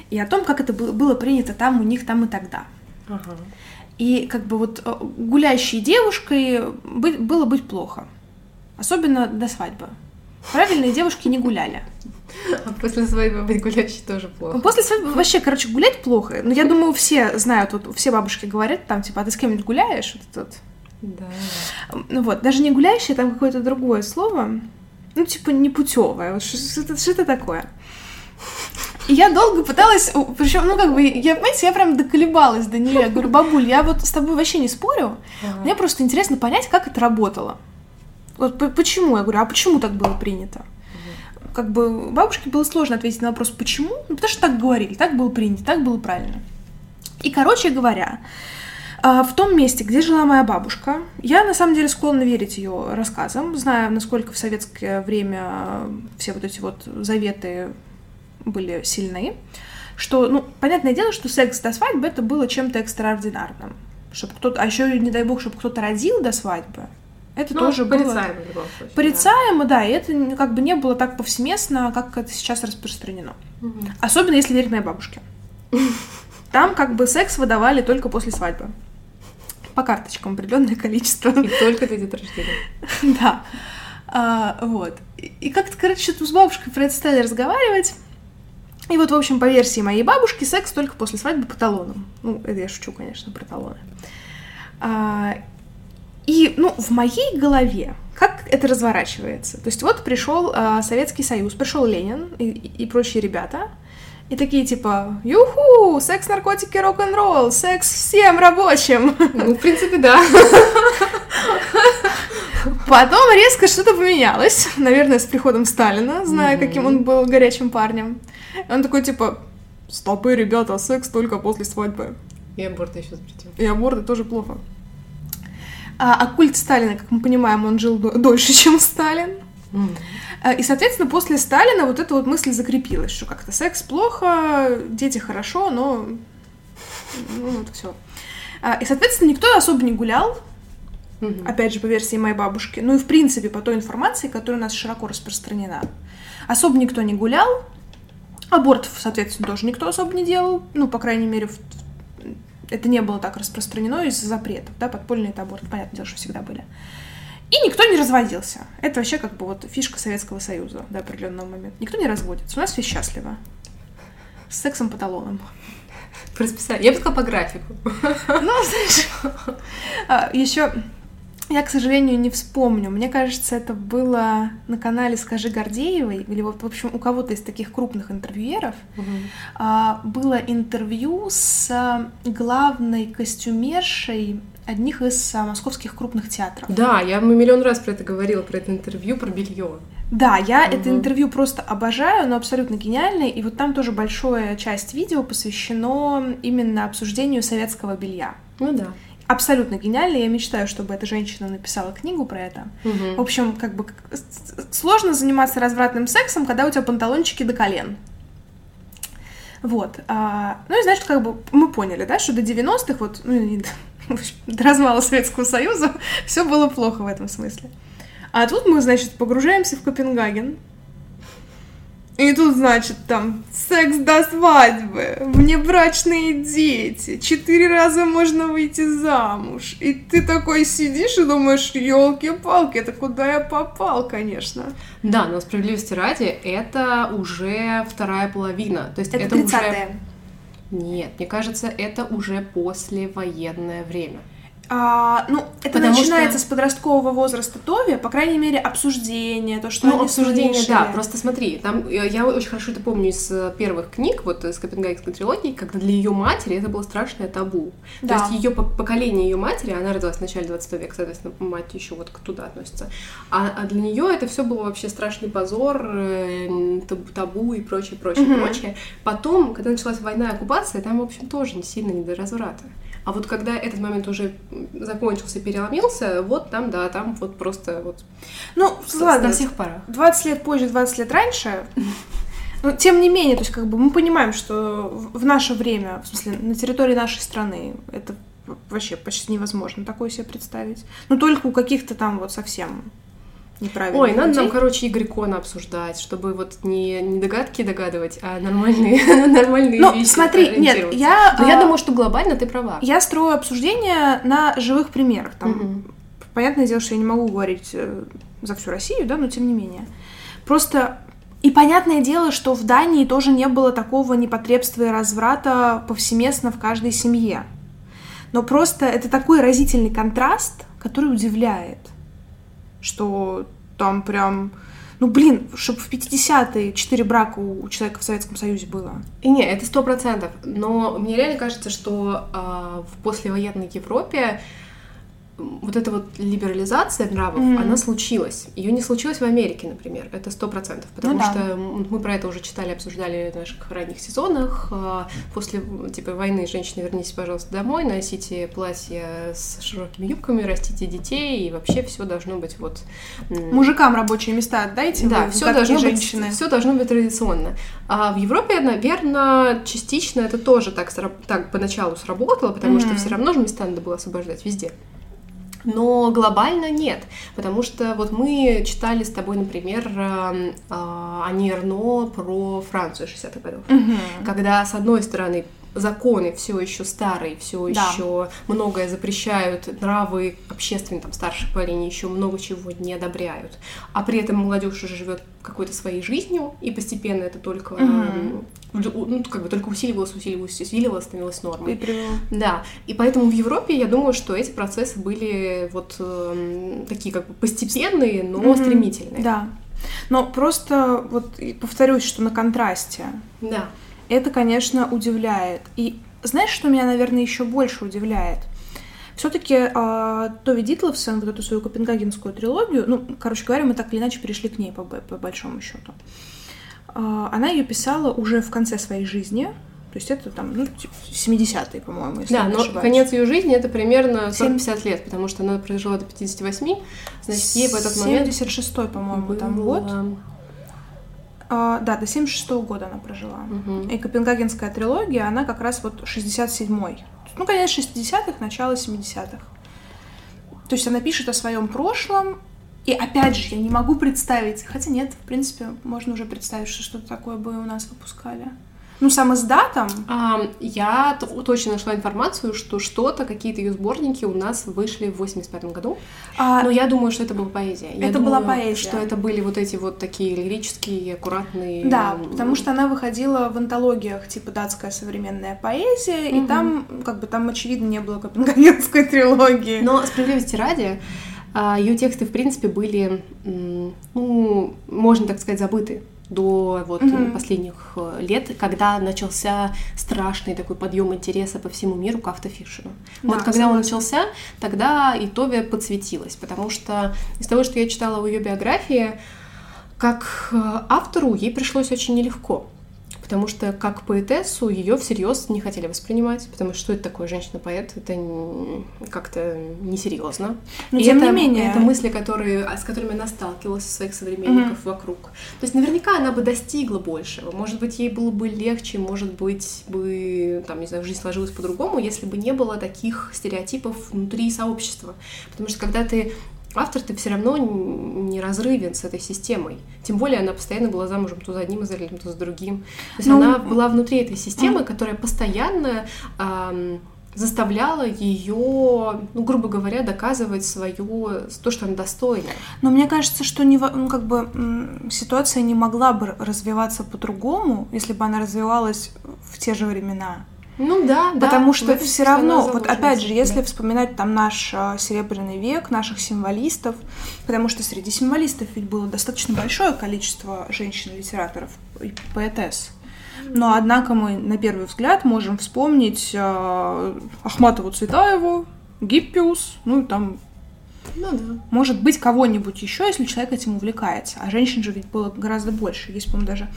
И о том, как это было принято там у них, там и тогда. Ага. И как бы вот гуляющей девушкой было быть плохо. Особенно до свадьбы. Правильные девушки не гуляли. А после свадьбы быть гуляющей тоже плохо. После свадьбы вообще, короче, гулять плохо. Но я думаю, все знают, вот все бабушки говорят там, типа, а ты с кем-нибудь гуляешь? Вот тут. Да. Вот, даже не гуляющая, там какое-то другое слово. Ну, типа, непутевая. Вот что это такое? И я долго пыталась, причем, ну, как бы, я, понимаете, я прям доколебалась до нее. Я говорю, бабуль, я вот с тобой вообще не спорю. Ага. Мне просто интересно понять, как это работало. Вот почему? Я говорю, а почему так было принято? Угу. Как бы бабушке было сложно ответить на вопрос, почему? Ну, потому что так говорили, так было принято, так было правильно. И, короче говоря, в том месте, где жила моя бабушка, я, на самом деле, склонна верить ее рассказам, зная, насколько в советское время все вот эти вот заветы были сильны, что, ну, понятное дело, что секс до свадьбы это было чем-то экстраординарным. Чтобы кто-то, а еще, не дай бог, чтобы кто-то родил до свадьбы, это ну, тоже порицаемо, было... Порицаемо, в любом случае. Порицаемо, да. да, и это как бы не было так повсеместно, как это сейчас распространено. Угу. Особенно, если верить моей бабушке. Там как бы секс выдавали только после свадьбы. По карточкам определенное количество. И только до дня рождения. Да. А, вот. И как-то, короче, с бабушкой про это стали разговаривать. И вот, в общем, по версии моей бабушки, секс только после свадьбы по талонам. Ну, это я шучу, конечно, про талоны. А, и, ну, в моей голове, как это разворачивается? То есть вот пришел а, Советский Союз, пришел Ленин и, и, и прочие ребята. И такие, типа, юху, секс, наркотики, рок-н-ролл, секс всем рабочим. Ну, в принципе, да. Потом резко что-то поменялось, наверное, с приходом Сталина, зная, mm-hmm. каким он был горячим парнем. Он такой, типа, стопы, ребята, секс только после свадьбы. И аборты еще запретил. И аборты тоже плохо. А, а культ Сталина, как мы понимаем, он жил дольше, чем Сталин. Mm. И, соответственно, после Сталина вот эта вот мысль закрепилась, что как-то секс плохо, дети хорошо, но... Ну, вот все. И, соответственно, никто особо не гулял, mm-hmm. опять же, по версии моей бабушки, ну и, в принципе, по той информации, которая у нас широко распространена. Особо никто не гулял, абортов, соответственно, тоже никто особо не делал, ну, по крайней мере, в... это не было так распространено из-за запретов, да, подпольные аборты, понятное дело, что всегда были. И никто не разводился. Это вообще как бы вот фишка Советского Союза до определенного момента. Никто не разводится. У нас все счастливо. С сексом по талонам. По расписанию. Я бы сказала по графику. Ну, знаешь, еще я, к сожалению, не вспомню. Мне кажется, это было на канале «Скажи Гордеевой», или вот, в общем, у кого-то из таких крупных интервьюеров угу. было интервью с главной костюмершей одних из а, московских крупных театров. Да, я миллион раз про это говорила, про это интервью, про белье. Да, я угу. это интервью просто обожаю, оно абсолютно гениальное, и вот там тоже большая часть видео посвящена именно обсуждению советского белья. Ну да. Абсолютно гениально, я мечтаю, чтобы эта женщина написала книгу про это. Угу. В общем, как бы сложно заниматься развратным сексом, когда у тебя панталончики до колен. Вот. А, ну и, значит, как бы мы поняли, да, что до девяностых, вот, ну, до развала Советского Союза все было плохо в этом смысле. А тут мы, значит, погружаемся в Копенгаген. И тут, значит, там секс до свадьбы, внебрачные дети, четыре раза можно выйти замуж. И ты такой сидишь и думаешь, ёлки-палки, это куда я попал, конечно. Да, но справедливости ради, это уже вторая половина. То есть это, это тридцатые. Уже... Нет, мне кажется, это уже послевоенное время. А, ну, это Потому начинается что... с подросткового возраста Тови, по крайней мере, обсуждение, то, что ну, они обсуждение, слышали. Да, просто смотри, там, я очень хорошо это помню из первых книг, вот из Копенгагенской трилогии, когда для ее матери это было страшное табу. Да. То есть ее поколение, ее матери, она родилась в начале двадцатого века, соответственно, мать еще вот туда относится, а, а для нее это все было вообще страшный позор, табу и прочее, прочее, mm-hmm. прочее. Потом, когда началась война и оккупация, там, в общем, тоже не сильно не до разврата. А вот когда этот момент уже закончился, переломился, вот там, да, там вот просто вот... Ну, с, ладно, на всех парах. двадцать лет позже, двадцать лет раньше, но тем не менее, то есть как бы мы понимаем, что в наше время, в смысле, на территории нашей страны, это вообще почти невозможно такое себе представить. Но только у каких-то там вот совсем... Ой, людей. Надо нам, короче, игры Кона обсуждать, чтобы вот не, не догадки догадывать, а нормальные, нормальные ну, вещи. Ну, смотри, нет, я... Но а... я думаю, что глобально ты права. Я строю обсуждение на живых примерах. Там, угу. Понятное дело, что я не могу говорить за всю Россию, да, но тем не менее. Просто... И понятное дело, что в Дании тоже не было такого непотребства и разврата повсеместно в каждой семье. Но просто это такой разительный контраст, который удивляет. Что там прям... Ну, блин, чтобы в пятидесятые четыре брака у человека в Советском Союзе было. И не, это сто процентов. Но мне реально кажется, что э, в послевоенной Европе вот эта вот либерализация нравов, mm-hmm. она случилась. Ее не случилось в Америке, например. Это сто процентов. Потому ну, да. что мы про это уже читали, обсуждали в наших ранних сезонах. После типа войны женщины, вернитесь, пожалуйста, домой, носите платья с широкими юбками, растите детей, и вообще все должно быть вот... Мужикам рабочие места отдайте, да, вы, все должно женщины. Быть, все должно быть традиционно. А в Европе, наверное, частично это тоже так, так поначалу сработало, потому mm-hmm. что все равно же места надо было освобождать везде. Но глобально нет, потому что вот мы читали с тобой, например, Анни Эрно про Францию шестидесятых годов, mm-hmm. когда, с одной стороны, законы все еще старые, все да. еще многое запрещают, нравы общественные, там, старших поколений еще много чего не одобряют, а при этом молодежь уже живет какой-то своей жизнью, и постепенно это только, mm-hmm. ну, как бы только усиливалось, усиливалось, усиливалось, становилось нормой. И да, и поэтому в Европе, я думаю, что эти процессы были вот э, такие как бы постепенные, но mm-hmm. стремительные. Да, но просто вот повторюсь, что на контрасте. Да. Это, конечно, удивляет. И знаешь, что меня, наверное, еще больше удивляет? Все-таки э, Тове Дитлевсен, вот эту свою Копенгагенскую трилогию, ну, короче говоря, мы так или иначе перешли к ней по, по большому счету. Э, она ее писала уже в конце своей жизни, то есть это там, ну, семидесятые, по-моему, если да, не ошибаюсь. Да, но конец ее жизни это примерно сорок-пятьдесят лет, потому что она прожила до пятидесяти восьми, значит, ей в этот момент... семьдесят шестой, по-моему, был... там год. Uh, да, до семьдесят шестого года она прожила. Uh-huh. И Копенгагенская трилогия, она как раз вот шестьдесят седьмой. Ну, конечно, шестидесятых, начало семидесятых. То есть она пишет о своем прошлом. И опять же, я не могу представить... Хотя нет, в принципе, можно уже представить, что что-то такое бы у нас выпускали. Ну, сам издатом. А, я т- точно нашла информацию, что что-то, какие-то ее сборники у нас вышли в восемьдесят пятом году. А, Но я думаю, что это была поэзия. Я это думаю, была поэзия. Что это были вот эти вот такие лирические, аккуратные... Да, м- потому что она выходила в антологиях типа «Датская современная поэзия», угу. и там, как бы, там, очевидно, не было Копенгагенской трилогии. Но, справедливости ради, ее тексты, в принципе, были, ну, можно так сказать, забыты. До вот mm-hmm. последних лет, когда начался страшный такой подъем интереса по всему миру к автофикшену. Да, вот когда он начался, тогда и Тове подсветилась, потому что из того, что я читала в ее биографии, как автору ей пришлось очень нелегко. Потому что как поэтессу ее всерьез не хотели воспринимать, потому что что это такое женщина-поэт, это как-то несерьезно. Но и тем это, не менее это мысли, которые, с которыми она сталкивалась у своих современников mm-hmm. вокруг. То есть наверняка она бы достигла большего, может быть, ей было бы легче, может быть, бы там, не знаю, жизнь сложилась по-другому, если бы не было таких стереотипов внутри сообщества. Потому что когда ты автор, ты все равно не разрывен с этой системой. Тем более она постоянно была замужем то за одним израильтянином, то за другим. То есть ну, она была внутри этой системы, которая постоянно эм, заставляла ее, ну, грубо говоря, доказывать свое, то, что она достойна. Но мне кажется, что не, ну, как бы, ситуация не могла бы развиваться по-другому, если бы она развивалась в те же времена. Ну да, да. Потому что все равно, вот опять же, если да. вспоминать там наш а, Серебряный век, наших символистов, потому что среди символистов ведь было достаточно большое количество женщин-литераторов и поэтесс. Но, однако, мы на первый взгляд можем вспомнить а, Ахматову, Цветаеву, Гиппиус, ну и там... Ну, да. Может быть, кого-нибудь еще, если человек этим увлекается. А женщин же ведь было гораздо больше. Есть, по-моему, даже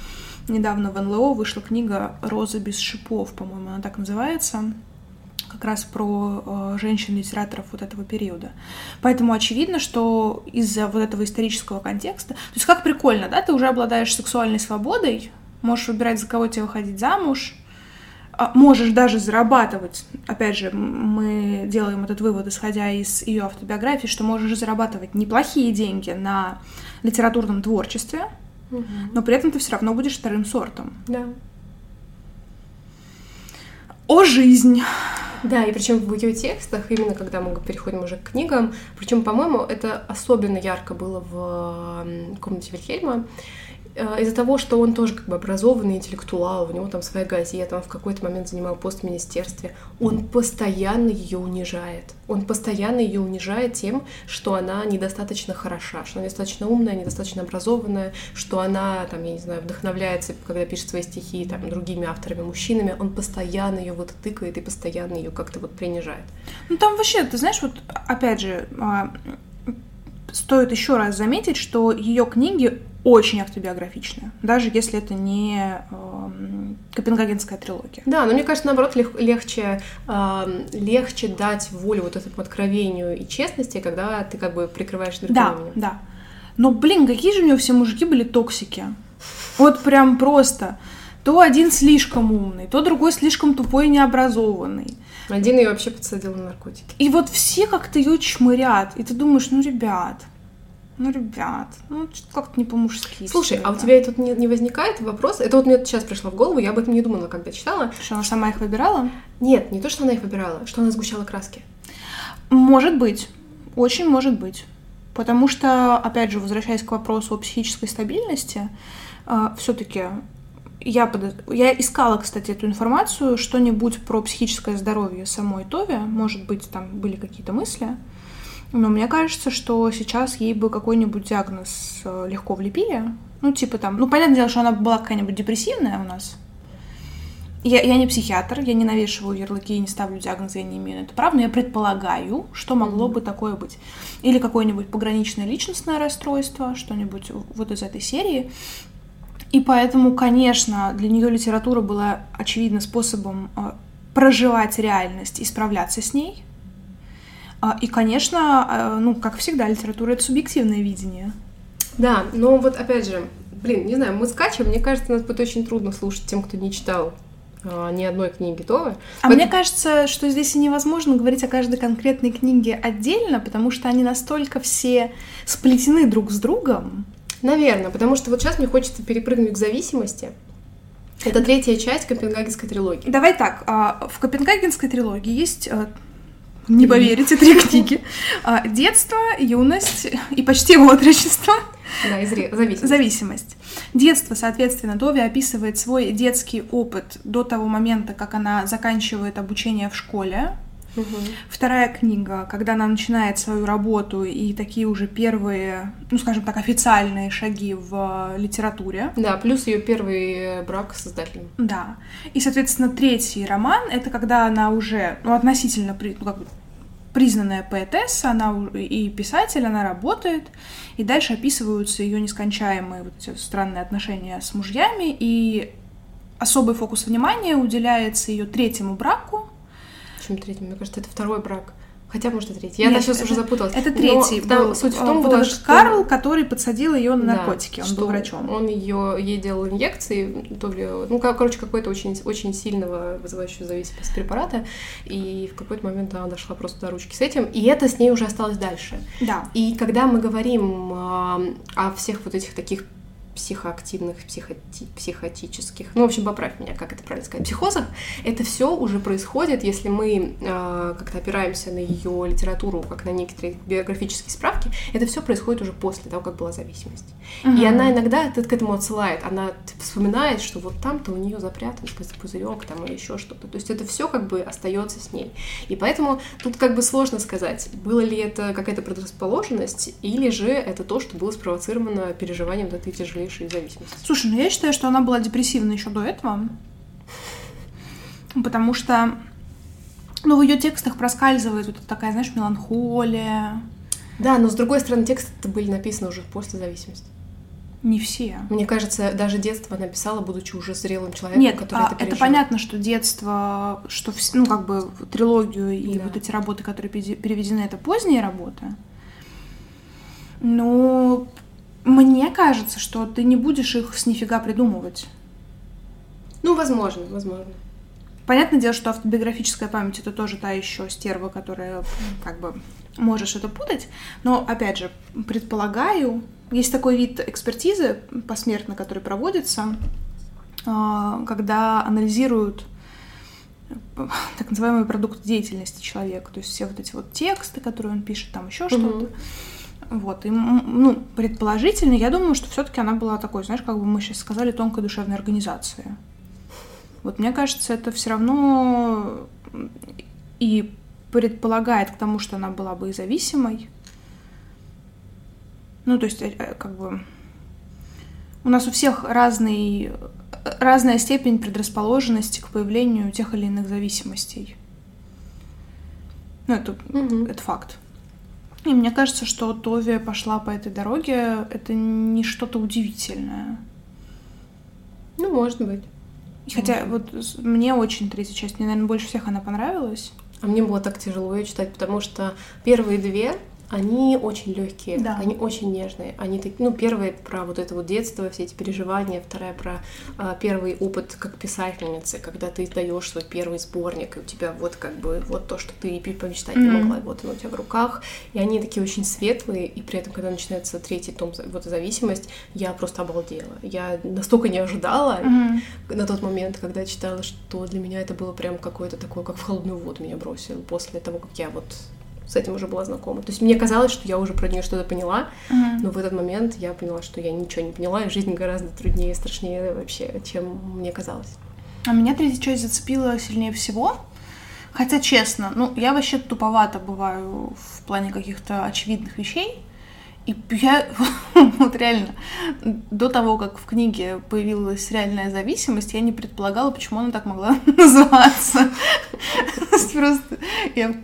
недавно в эн эл о вышла книга «Роза без шипов», по-моему, она так называется, как раз про э, женщин-литераторов вот этого периода. Поэтому очевидно, что из-за вот этого исторического контекста... То есть как прикольно, да, ты уже обладаешь сексуальной свободой, можешь выбирать, за кого тебе выходить замуж, можешь даже зарабатывать, опять же, мы делаем этот вывод, исходя из ее автобиографии, что можешь зарабатывать неплохие деньги на литературном творчестве, угу. но при этом ты все равно будешь вторым сортом. Да. О, жизнь! Да, и причем в ее текстах, именно когда мы переходим уже к книгам, причем, по-моему, это особенно ярко было в «Комнате Вильхельма», из-за того, что он тоже как бы образованный интеллектуал, у него там своя газета, он в какой-то момент занимал пост в министерстве, он постоянно ее унижает. Он постоянно ее унижает тем, что она недостаточно хороша, что она недостаточно умная, недостаточно образованная, что она, там, я не знаю, вдохновляется, когда пишет свои стихи, там, другими авторами, мужчинами, он постоянно ее вот тыкает и постоянно ее как-то вот принижает. Ну там вообще, ты знаешь, вот опять же, стоит еще раз заметить, что ее книги очень автобиографичная, даже если это не э, Копенгагенская трилогия. Да, но мне кажется, наоборот, лег- легче, э, легче дать волю вот этому откровению и честности, когда ты как бы прикрываешь другим именем. Да, да. Но, блин, какие же у него все мужики были токсики. Вот прям просто. То один слишком умный, то другой слишком тупой и необразованный. Один ее вообще подсадил на наркотики. И вот все как-то ее чмырят. И ты думаешь, ну, ребят... Ну, ребят, ну, как-то не по-мужски. Слушай, всегда. А у тебя тут не, не возникает вопрос? Это вот мне сейчас пришло в голову, я об этом не думала, когда читала. Что, она сама их выбирала? Нет, не то, что она их выбирала, что она сгущала краски. Может быть, очень может быть. Потому что, опять же, возвращаясь к вопросу о психической стабильности, э, все-таки я, подо... я искала, кстати, эту информацию, что-нибудь про психическое здоровье самой Тове, может быть, там были какие-то мысли. Но мне кажется, что сейчас ей бы какой-нибудь диагноз легко влепили. Ну, типа там... Ну, понятное дело, что она была какая-нибудь депрессивная у нас. Я, я не психиатр, я не навешиваю ярлыки, не ставлю диагнозы, я не имею на это права, но я предполагаю, что могло бы такое быть. Или какое-нибудь пограничное личностное расстройство, что-нибудь вот из этой серии. И поэтому, конечно, для нее литература была, очевидно, способом проживать реальность и справляться с ней. И, конечно, ну, как всегда, литература — это субъективное видение. Да, но вот опять же, блин, не знаю, мы скачем, мне кажется, нас будет очень трудно слушать тем, кто не читал а, ни одной книги Товы. А вот... мне кажется, что здесь и невозможно говорить о каждой конкретной книге отдельно, потому что они настолько все сплетены друг с другом. Наверное, потому что вот сейчас мне хочется перепрыгнуть к зависимости. Это третья часть Копенгагенской трилогии. Давай так, в Копенгагенской трилогии есть... Не поверите, три книги. Детство, юность и почти отрочество. Да, и зре... зависимость. зависимость. Детство, соответственно, Тове описывает свой детский опыт до того момента, как она заканчивает обучение в школе. Угу. Вторая книга, когда она начинает свою работу и такие уже первые, ну, скажем так, официальные шаги в литературе. Да, плюс ее первый брак с создателем. Да. И, соответственно, третий роман — это когда она уже, ну, относительно, ну, как бы признанная поэтесса, она и писатель, она работает, и дальше описываются ее нескончаемые вот эти странные отношения с мужьями, и особый фокус внимания уделяется ее третьему браку. Третьим. Мне кажется, это второй брак. Хотя, может, и третий. Я Нет, сейчас это, уже запуталась. Это третий. Но, был, суть в том, был что... Карл, который подсадил ее на наркотики. Да, он был врачом. Он ее, ей делал инъекции, то ли, ну, короче, какой-то очень, очень сильного вызывающего зависимость препарата. И в какой-то момент она дошла просто до ручки с этим. И это с ней уже осталось дальше. Да. И когда мы говорим о, о всех вот этих таких психоактивных, психоти- психотических, ну, в общем, поправь меня, как это правильно сказать, психозах, это все уже происходит, если мы э, как-то опираемся на ее литературу, как на некоторые биографические справки, это все происходит уже после того, как была зависимость. Mm-hmm. И она иногда к этому отсылает, она вспоминает, что вот там-то у нее запрятан пузырек там, или еще что-то. То есть это все как бы остается с ней. И поэтому тут как бы сложно сказать, было ли это какая-то предрасположенность, или же это то, что было спровоцировано переживанием вот этой тяжелой зависимости. Слушай, ну я считаю, что она была депрессивна еще до этого, потому что, ну, в ее текстах проскальзывает вот такая, знаешь, меланхолия. Да, но с другой стороны, тексты были написаны уже после зависимости. Не все. Мне кажется, даже детство она писала, будучи уже зрелым человеком, Нет, который а, это пережил. Это понятно, что детство, что, ну, как бы трилогию и да. вот эти работы, которые переведены, это поздние работы. Но... Мне кажется, что ты не будешь их с нифига придумывать. Ну, возможно, возможно. Понятное дело, что автобиографическая память — это тоже та еще стерва, которая, как бы, можешь это путать. Но, опять же, предполагаю, есть такой вид экспертизы посмертно, который проводится, когда анализируют так называемые продукты деятельности человека. То есть все вот эти вот тексты, которые он пишет, там еще что-то. Угу. Вот, и, ну, предположительно, я думаю, что все-таки она была такой, знаешь, как бы мы сейчас сказали, тонкой душевной организации. Вот, мне кажется, это все равно и предполагает к тому, что она была бы и зависимой. Ну, то есть, как бы, у нас у всех разный, разная степень предрасположенности к появлению тех или иных зависимостей. Ну, это, mm-hmm. это факт. И мне кажется, что Тове пошла по этой дороге, это не что-то удивительное. Ну, может быть. Хотя может. вот мне очень третья часть, мне, наверное, больше всех она понравилась. А мне было так тяжело ее читать, потому что первые две, они очень легкие, да. они очень нежные. Они так, ну, первая про вот это вот детство, все эти переживания, вторая про а, первый опыт как писательницы, когда ты издаешь свой первый сборник, и у тебя вот как бы вот то, что ты помечтать не могла, mm-hmm. вот оно у тебя в руках. И они такие очень светлые, и при этом, когда начинается третий том, вот зависимость, я просто обалдела. Я настолько не ожидала mm-hmm. на тот момент, когда читала, что для меня это было прям какое-то такое, как в холодную воду меня бросило после того, как я вот... с этим уже была знакома. То есть мне казалось, что я уже про нее что-то поняла, uh-huh. но в этот момент я поняла, что я ничего не поняла, и жизнь гораздо труднее и страшнее вообще, чем мне казалось. А меня третья часть зацепила сильнее всего. Хотя, честно, ну, я вообще туповата бываю в плане каких-то очевидных вещей. И я вот реально до того, как в книге появилась реальная зависимость, я не предполагала, почему она так могла называться. Просто я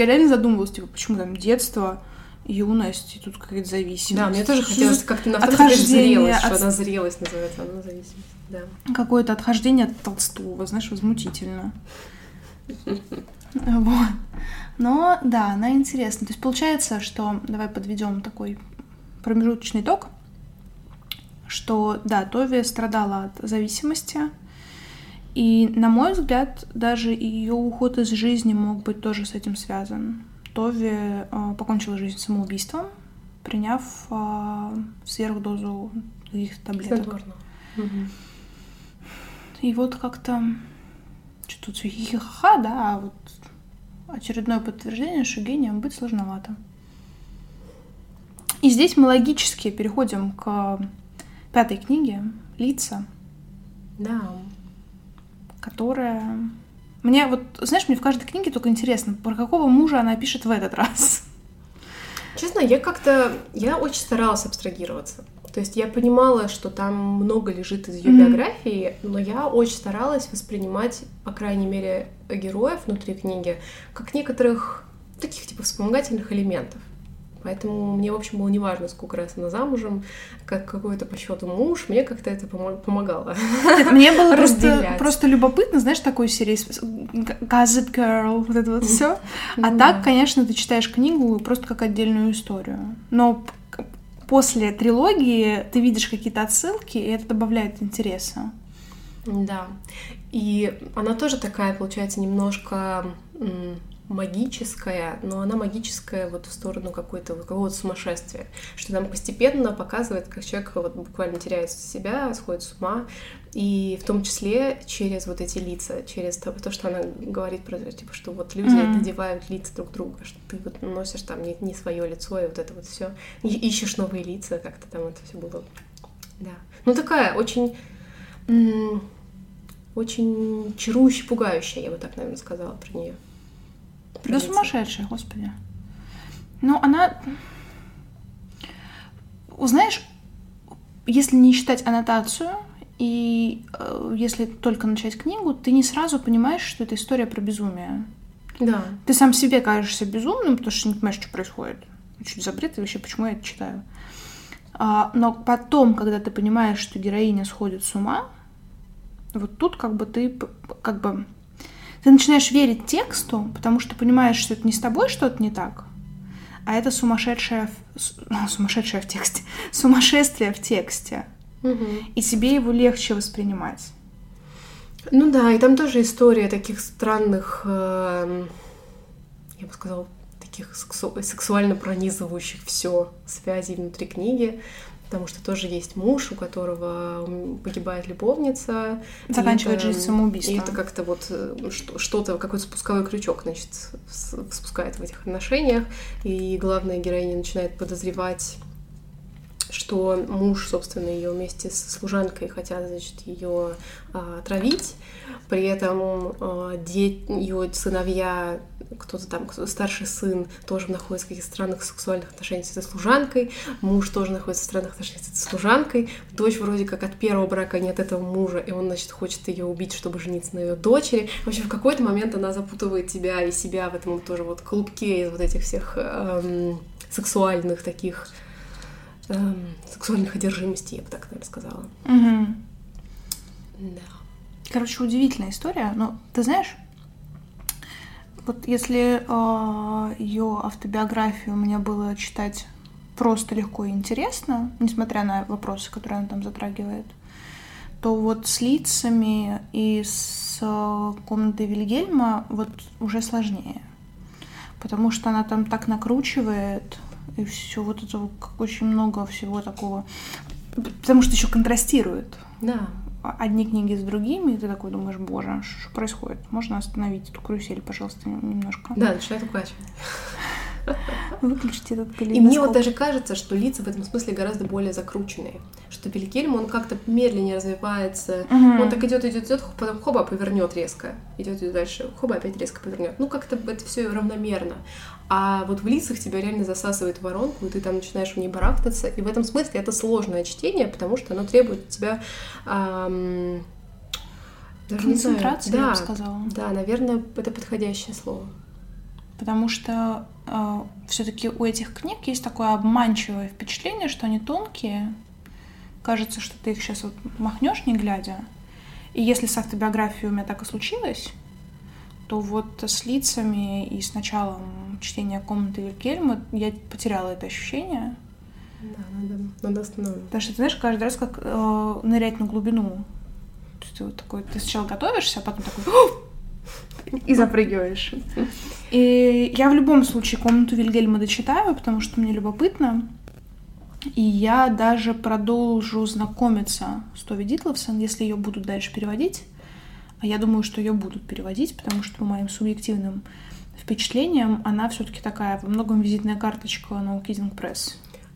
Я реально задумывалась, типа, почему там детство, юность, и тут какая-то зависимость. Да, мне тоже хотелось как-то на втором зрелость, от... что она зрелость называется, она зависимость, да. Какое-то отхождение от Толстого, знаешь, возмутительно. Вот. Но, да, она интересна. То есть получается, что, давай подведем такой промежуточный итог, что, да, Тове страдала от зависимости, и, на мой взгляд, даже ее уход из жизни мог быть тоже с этим связан. Тове э, покончила жизнь самоубийством, приняв э, сверхдозу каких-то таблеток. Угу. И вот как-то... Что тут все хихиха, да, а вот очередное подтверждение, что гением быть сложновато. И здесь мы логически переходим к пятой книге «Лица». Да. Которая... Мне вот, знаешь, мне в каждой книге только интересно, про какого мужа она пишет в этот раз. Честно, я как-то... Я очень старалась абстрагироваться. То есть я понимала, что там много лежит из ее mm-hmm. биографии, но я очень старалась воспринимать, по крайней мере, героев внутри книги как некоторых таких типа вспомогательных элементов. Поэтому мне, в общем, было неважно, сколько раз она замужем, как какой-то по счету муж, мне как-то это помогало. Мне было просто, просто любопытно, знаешь, такой серии Gossip Girl, вот это вот все. А так, конечно, ты читаешь книгу просто как отдельную историю. Но после трилогии ты видишь какие-то отсылки, и это добавляет интереса. Да. И она тоже такая, получается, немножко... магическая, но она магическая вот в сторону какой-то вот какого-то сумасшествия, что нам постепенно показывает, как человек вот буквально теряет себя, сходит с ума, и в том числе через вот эти лица, через то, то что она говорит про типа, что вот люди mm-hmm. надевают лица друг друга, что ты вот носишь там не, не свое лицо и вот это вот все, и ищешь новые лица, как-то там это все было, да. Ну такая очень, м- очень чарующе, пугающая, я бы так, наверное, сказала про нее. Да сумасшедшая, господи. Ну, она... Знаешь, если не читать аннотацию, и э, если только начать книгу, ты не сразу понимаешь, что это история про безумие. Да. Ты сам себе кажешься безумным, потому что не понимаешь, что происходит. Чуть за бред, и вообще, почему я это читаю. А, но потом, когда ты понимаешь, что героиня сходит с ума, вот тут как бы ты... как бы Ты начинаешь верить тексту, потому что понимаешь, что это не с тобой что-то не так, а это сумасшедшее, сумасшедшее в тексте, сумасшествие в тексте. Угу. И тебе его легче воспринимать. Ну да, и там тоже история таких странных, э, я бы сказала, таких сексу- сексуально пронизывающих все связей внутри книги. Потому что тоже есть муж, у которого погибает любовница. Заканчивает жизнь самоубийством. И это как-то вот что-то, какой-то спусковой крючок, значит, спускает в этих отношениях. И главная героиня начинает подозревать, что муж, собственно, ее вместе с служанкой хотят, значит, ее а, отравить. При этом а, деть, ее сыновья, кто-то там, кто-то, старший сын тоже находится в каких-то странных сексуальных отношениях с этой служанкой, муж тоже находится в странных отношениях с этой служанкой, дочь вроде как от первого брака, не от этого мужа, и он, значит, хочет ее убить, чтобы жениться на ее дочери. В общем, в какой-то момент она запутывает тебя и себя в этом тоже вот клубке из вот этих всех эм, сексуальных таких... Эм, сексуальных одержимостей, я бы так, наверное, сказала. Угу. Да. Короче, удивительная история, но ты знаешь, вот если э, ее автобиографию мне было читать просто легко и интересно, несмотря на вопросы, которые она там затрагивает, то вот с лицами и с э, комнатой Вильгельма вот уже сложнее, потому что она там так накручивает... И все вот это, очень много всего такого. Потому что еще контрастирует. Да. Одни книги с другими, и ты такой думаешь, боже, что происходит? Можно остановить эту карусель, пожалуйста, немножко? Да, начинает укачивать. Выключите этот калейдоскоп. И мне вот даже кажется, что лица в этом смысле гораздо более закрученные. Что Вильгельм, он как-то медленнее развивается. Угу. Он так идет, идет, идет, потом хоба, повернет резко. Идет, идет дальше, хоба, опять резко повернет. Ну, как-то это все равномерно. А вот в лицах тебя реально засасывает воронку, и ты там начинаешь в ней барахтаться. И в этом смысле это сложное чтение, потому что оно требует от тебя... Эм, даже концентрации, не знаю, да, я бы сказала. Да, наверное, это подходящее слово. Потому что э, все-таки у этих книг есть такое обманчивое впечатление, что они тонкие. Кажется, что ты их сейчас вот махнешь, не глядя. И если с автобиографией у меня так и случилось, то вот с лицами и с началом чтения «Комнаты Вильгельма» я потеряла это ощущение. Да, надо, надо остановить. Потому что, ты знаешь, каждый раз как э, нырять на глубину. То есть ты вот такой, ты сначала готовишься, а потом такой... И запрыгиваешь. И я в любом случае «Комнату Вильгельма» дочитаю, потому что мне любопытно. И я даже продолжу знакомиться с Тове Дитлевсен, если ее будут дальше переводить. А я думаю, что ее будут переводить, потому что по моим субъективным впечатлениям она все-таки такая во многом визитная карточка No Kidding Press.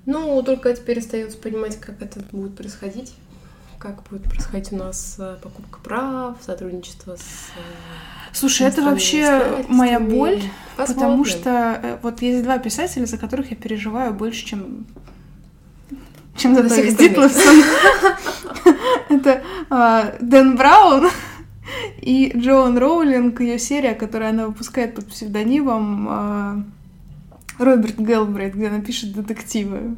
Ну, только теперь остается понимать, как это будет происходить. Как будет происходить у нас покупка прав, сотрудничество с... Слушай, это вообще моя боль, посмотрим. Потому что вот есть два писателя, за которых я переживаю больше, чем, чем за всех Дитлевсен. Это Дэн Браун и Джоан Роулинг, ее серия, которую она выпускает под псевдонимом Роберт Гэлбрейт, где она пишет детективы.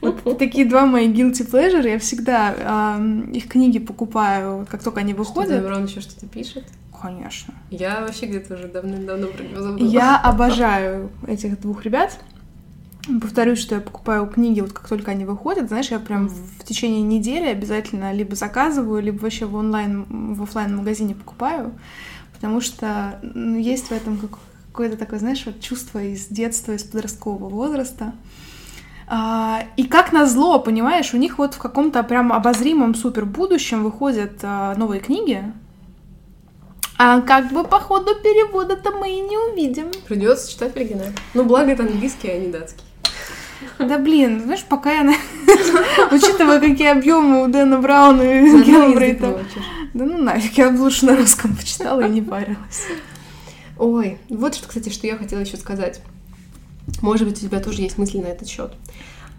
Вот такие два мои guilty pleasure. Я всегда э, их книги покупаю, как только они выходят. Что, Дэн еще что-то пишет? Конечно. Я вообще где-то уже давным-давно про него забыла. Я обожаю этих двух ребят. Повторюсь, что я покупаю книги, вот как только они выходят. Знаешь, я прям в течение недели обязательно либо заказываю, либо вообще в онлайн, в офлайн магазине покупаю. Потому что ну, есть в этом как, какое-то такое, знаешь, вот чувство из детства, из подросткового возраста. И как назло, понимаешь, у них вот в каком-то прям обозримом супербудущем выходят новые книги, а как бы по ходу перевода-то мы и не увидим. Придется читать оригинал. Ну, благо это английский, а не датский. Да блин, знаешь, пока я, учитывая, какие объемы у Дэна Брауна и Гэлбрейта, да ну нафиг, я лучше на русском почитала и не парилась. Ой, вот что, кстати, что я хотела еще сказать. Может быть, у тебя тоже есть мысли на этот счет.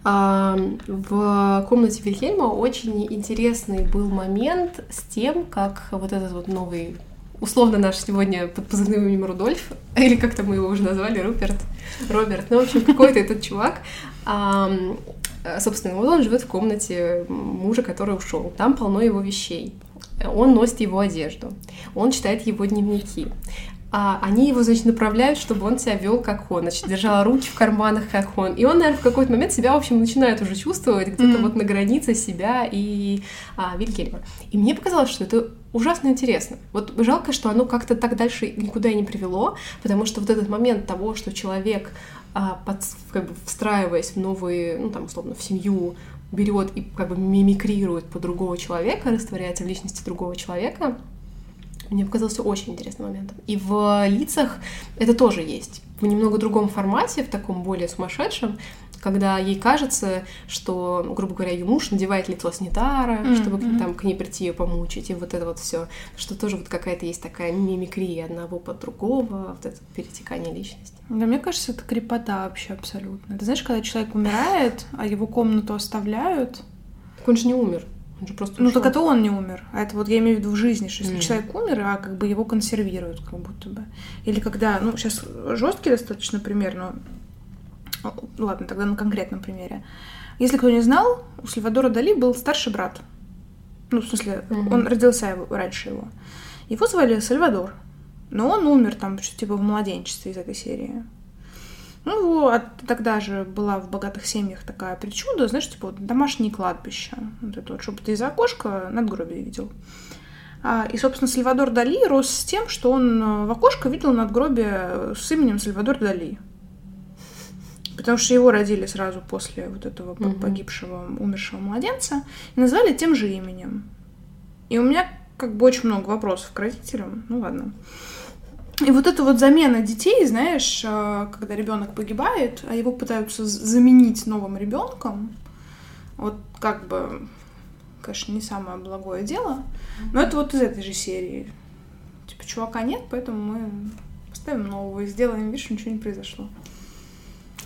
В комнате Вильгельма очень интересный был момент с тем, как вот этот вот новый, условно наш сегодня под позывным именем Рудольф, или как-то мы его уже назвали, Руперт, Роберт, ну, в общем, какой-то этот чувак, собственно, вот он живет в комнате мужа, который ушел, там полно его вещей, он носит его одежду, он читает его дневники. А они его, значит, направляют, чтобы он себя вел как он, значит, держал руки в карманах как он. И он, наверное, в какой-то момент себя, в общем, начинает уже чувствовать где-то mm-hmm. вот на границе себя и а, Вильгельма. И мне показалось, что это ужасно интересно. Вот жалко, что оно как-то так дальше никуда и не привело, потому что вот этот момент того, что человек, а, под, как бы встраиваясь в новые, ну, там, условно, в семью, берет и как бы мимикрирует под другого человека, растворяется в личности другого человека, мне показался очень интересным моментом. И в «Лицах» это тоже есть. В немного другом формате, в таком более сумасшедшем, когда ей кажется, что, грубо говоря, ее муж надевает лицо санитара, mm-hmm. чтобы там, к ней прийти ее помучить, и вот это вот все, что тоже вот какая-то есть такая мимикрия одного под другого, вот это перетекание личности. Да, мне кажется, это крепота вообще абсолютно. Ты знаешь, когда человек умирает, а его комнату оставляют... Так он же не умер. Ну, так это он не умер. А это вот я имею в виду в жизни, что если mm. человек умер, а как бы его консервируют как будто бы. Или когда, ну, сейчас жесткий достаточно пример, но... Ладно, тогда на конкретном примере. Если кто не знал, у Сальвадора Дали был старший брат. Ну, в смысле, mm-hmm. он родился раньше его. Его звали Сальвадор. Но он умер там, типа, в младенчестве из этой серии. Ну, вот, тогда же была в богатых семьях такая причуда, знаешь, типа вот, домашнее кладбище. Вот это вот, чтобы ты из окошка надгробие видел. А, и, собственно, Сальвадор Дали рос с тем, что он в окошко видел надгробие с именем Сальвадор Дали. Потому что его родили сразу после вот этого погибшего, умершего младенца. И назвали тем же именем. И у меня как бы очень много вопросов к родителям. Ну, ладно. И вот эта вот замена детей, знаешь, когда ребенок погибает, а его пытаются заменить новым ребенком, вот как бы, конечно, не самое благое дело, но это вот из этой же серии. Типа, чувака нет, поэтому мы поставим нового и сделаем вид, что ничего не произошло.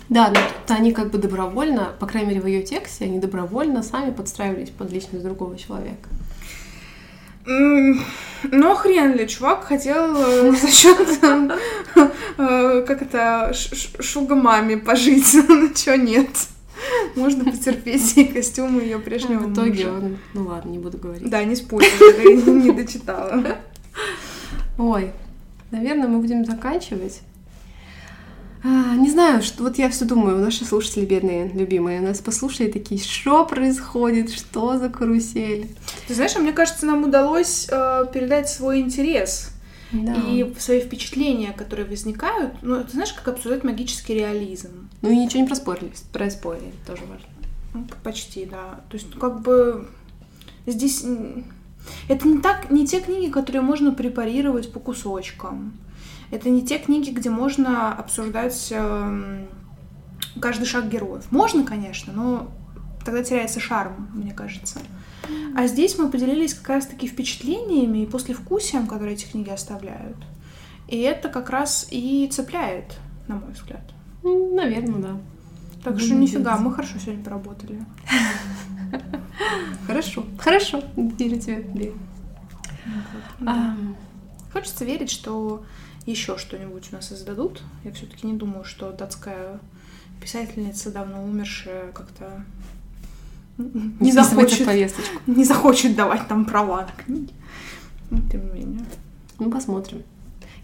Да, но тут они как бы добровольно, по крайней мере в ее тексте, они добровольно сами подстраивались под личность другого человека. Но хрен ли, чувак хотел за счет как это шугамами пожить, но чего нет. Можно потерпеть и костюмы ее прежнего мужа. В итоге он... Ну ладно, не буду говорить. Да, не спорю, я не дочитала. Ой, наверное, мы будем заканчивать. Не знаю, что, вот я все думаю, наши слушатели бедные, любимые, нас послушали такие, что происходит, что за карусель? Ты знаешь, мне кажется, нам удалось э, передать свой интерес да. и свои впечатления, которые возникают. Ну, ты знаешь, как обсуждать магический реализм. Ну и ничего не проспорили, проспорили, тоже важно. Ну, почти, да. То есть, ну, как бы здесь это не так, не те книги, которые можно препарировать по кусочкам. Это не те книги, где можно обсуждать э, каждый шаг героев. Можно, конечно, но тогда теряется шарм, мне кажется. А здесь мы поделились как раз-таки впечатлениями и послевкусием, которые эти книги оставляют. И это как раз и цепляет, на мой взгляд. Наверное, да. Так что нифига, мы хорошо сегодня поработали. Хорошо. Хорошо. Верю тебе. Хочется верить, что... Еще что-нибудь у нас издадут. Я все-таки не думаю, что датская писательница, давно умершая, как-то не захочет, не захочет давать там права на книги. Ну, тем не менее. Ну, посмотрим.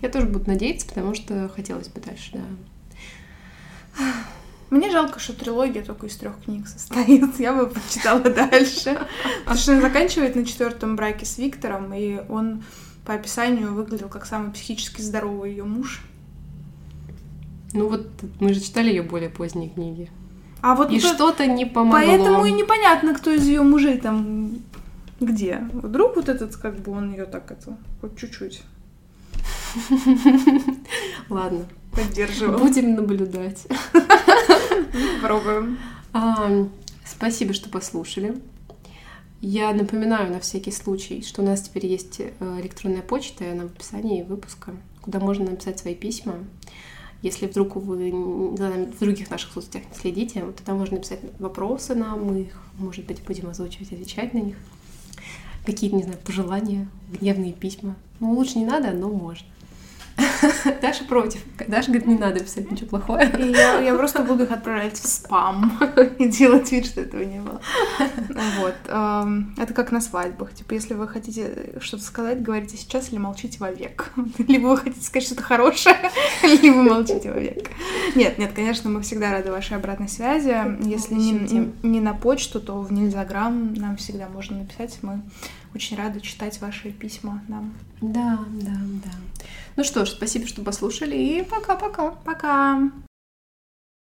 Я тоже буду надеяться, потому что хотелось бы дальше, да. Мне жалко, что трилогия только из трех книг состоит. Я бы почитала дальше. Потому что она заканчивает на четвертом браке с Виктором, и он... По описанию выглядел как самый психически здоровый ее муж. Ну вот мы же читали ее более поздние книги. А вот и по... что-то не помогло. Поэтому и непонятно, кто из ее мужей там где. Вдруг вот этот, как бы, он ее так это, хоть чуть-чуть. Ладно. Поддерживаю. Будем наблюдать. Пробуем. Спасибо, что послушали. Я напоминаю на всякий случай, что у нас теперь есть электронная почта, и она в описании выпуска, куда можно написать свои письма. Если вдруг вы за нами в других наших соцсетях не следите, вот тогда можно написать вопросы нам, мы их, может быть, будем озвучивать, отвечать на них. Какие-то, не знаю, пожелания, гневные письма. Ну, лучше не надо, но можно. Даша против. Даша говорит, не надо писать ничего плохого. Я, я просто буду их отправлять в спам и делать вид, что этого не было. Вот. Это как на свадьбах. Типа, если вы хотите что-то сказать, говорите сейчас или молчите вовек. Либо вы хотите сказать что-то хорошее, либо молчите вовек. Нет, нет, конечно, мы всегда рады вашей обратной связи. Если не, не, не на почту, то в Нельзаграм нам всегда можно написать. Мы очень рады читать ваши письма нам. Да, да, да. Ну что ж, спасибо, что послушали, и пока-пока. Пока!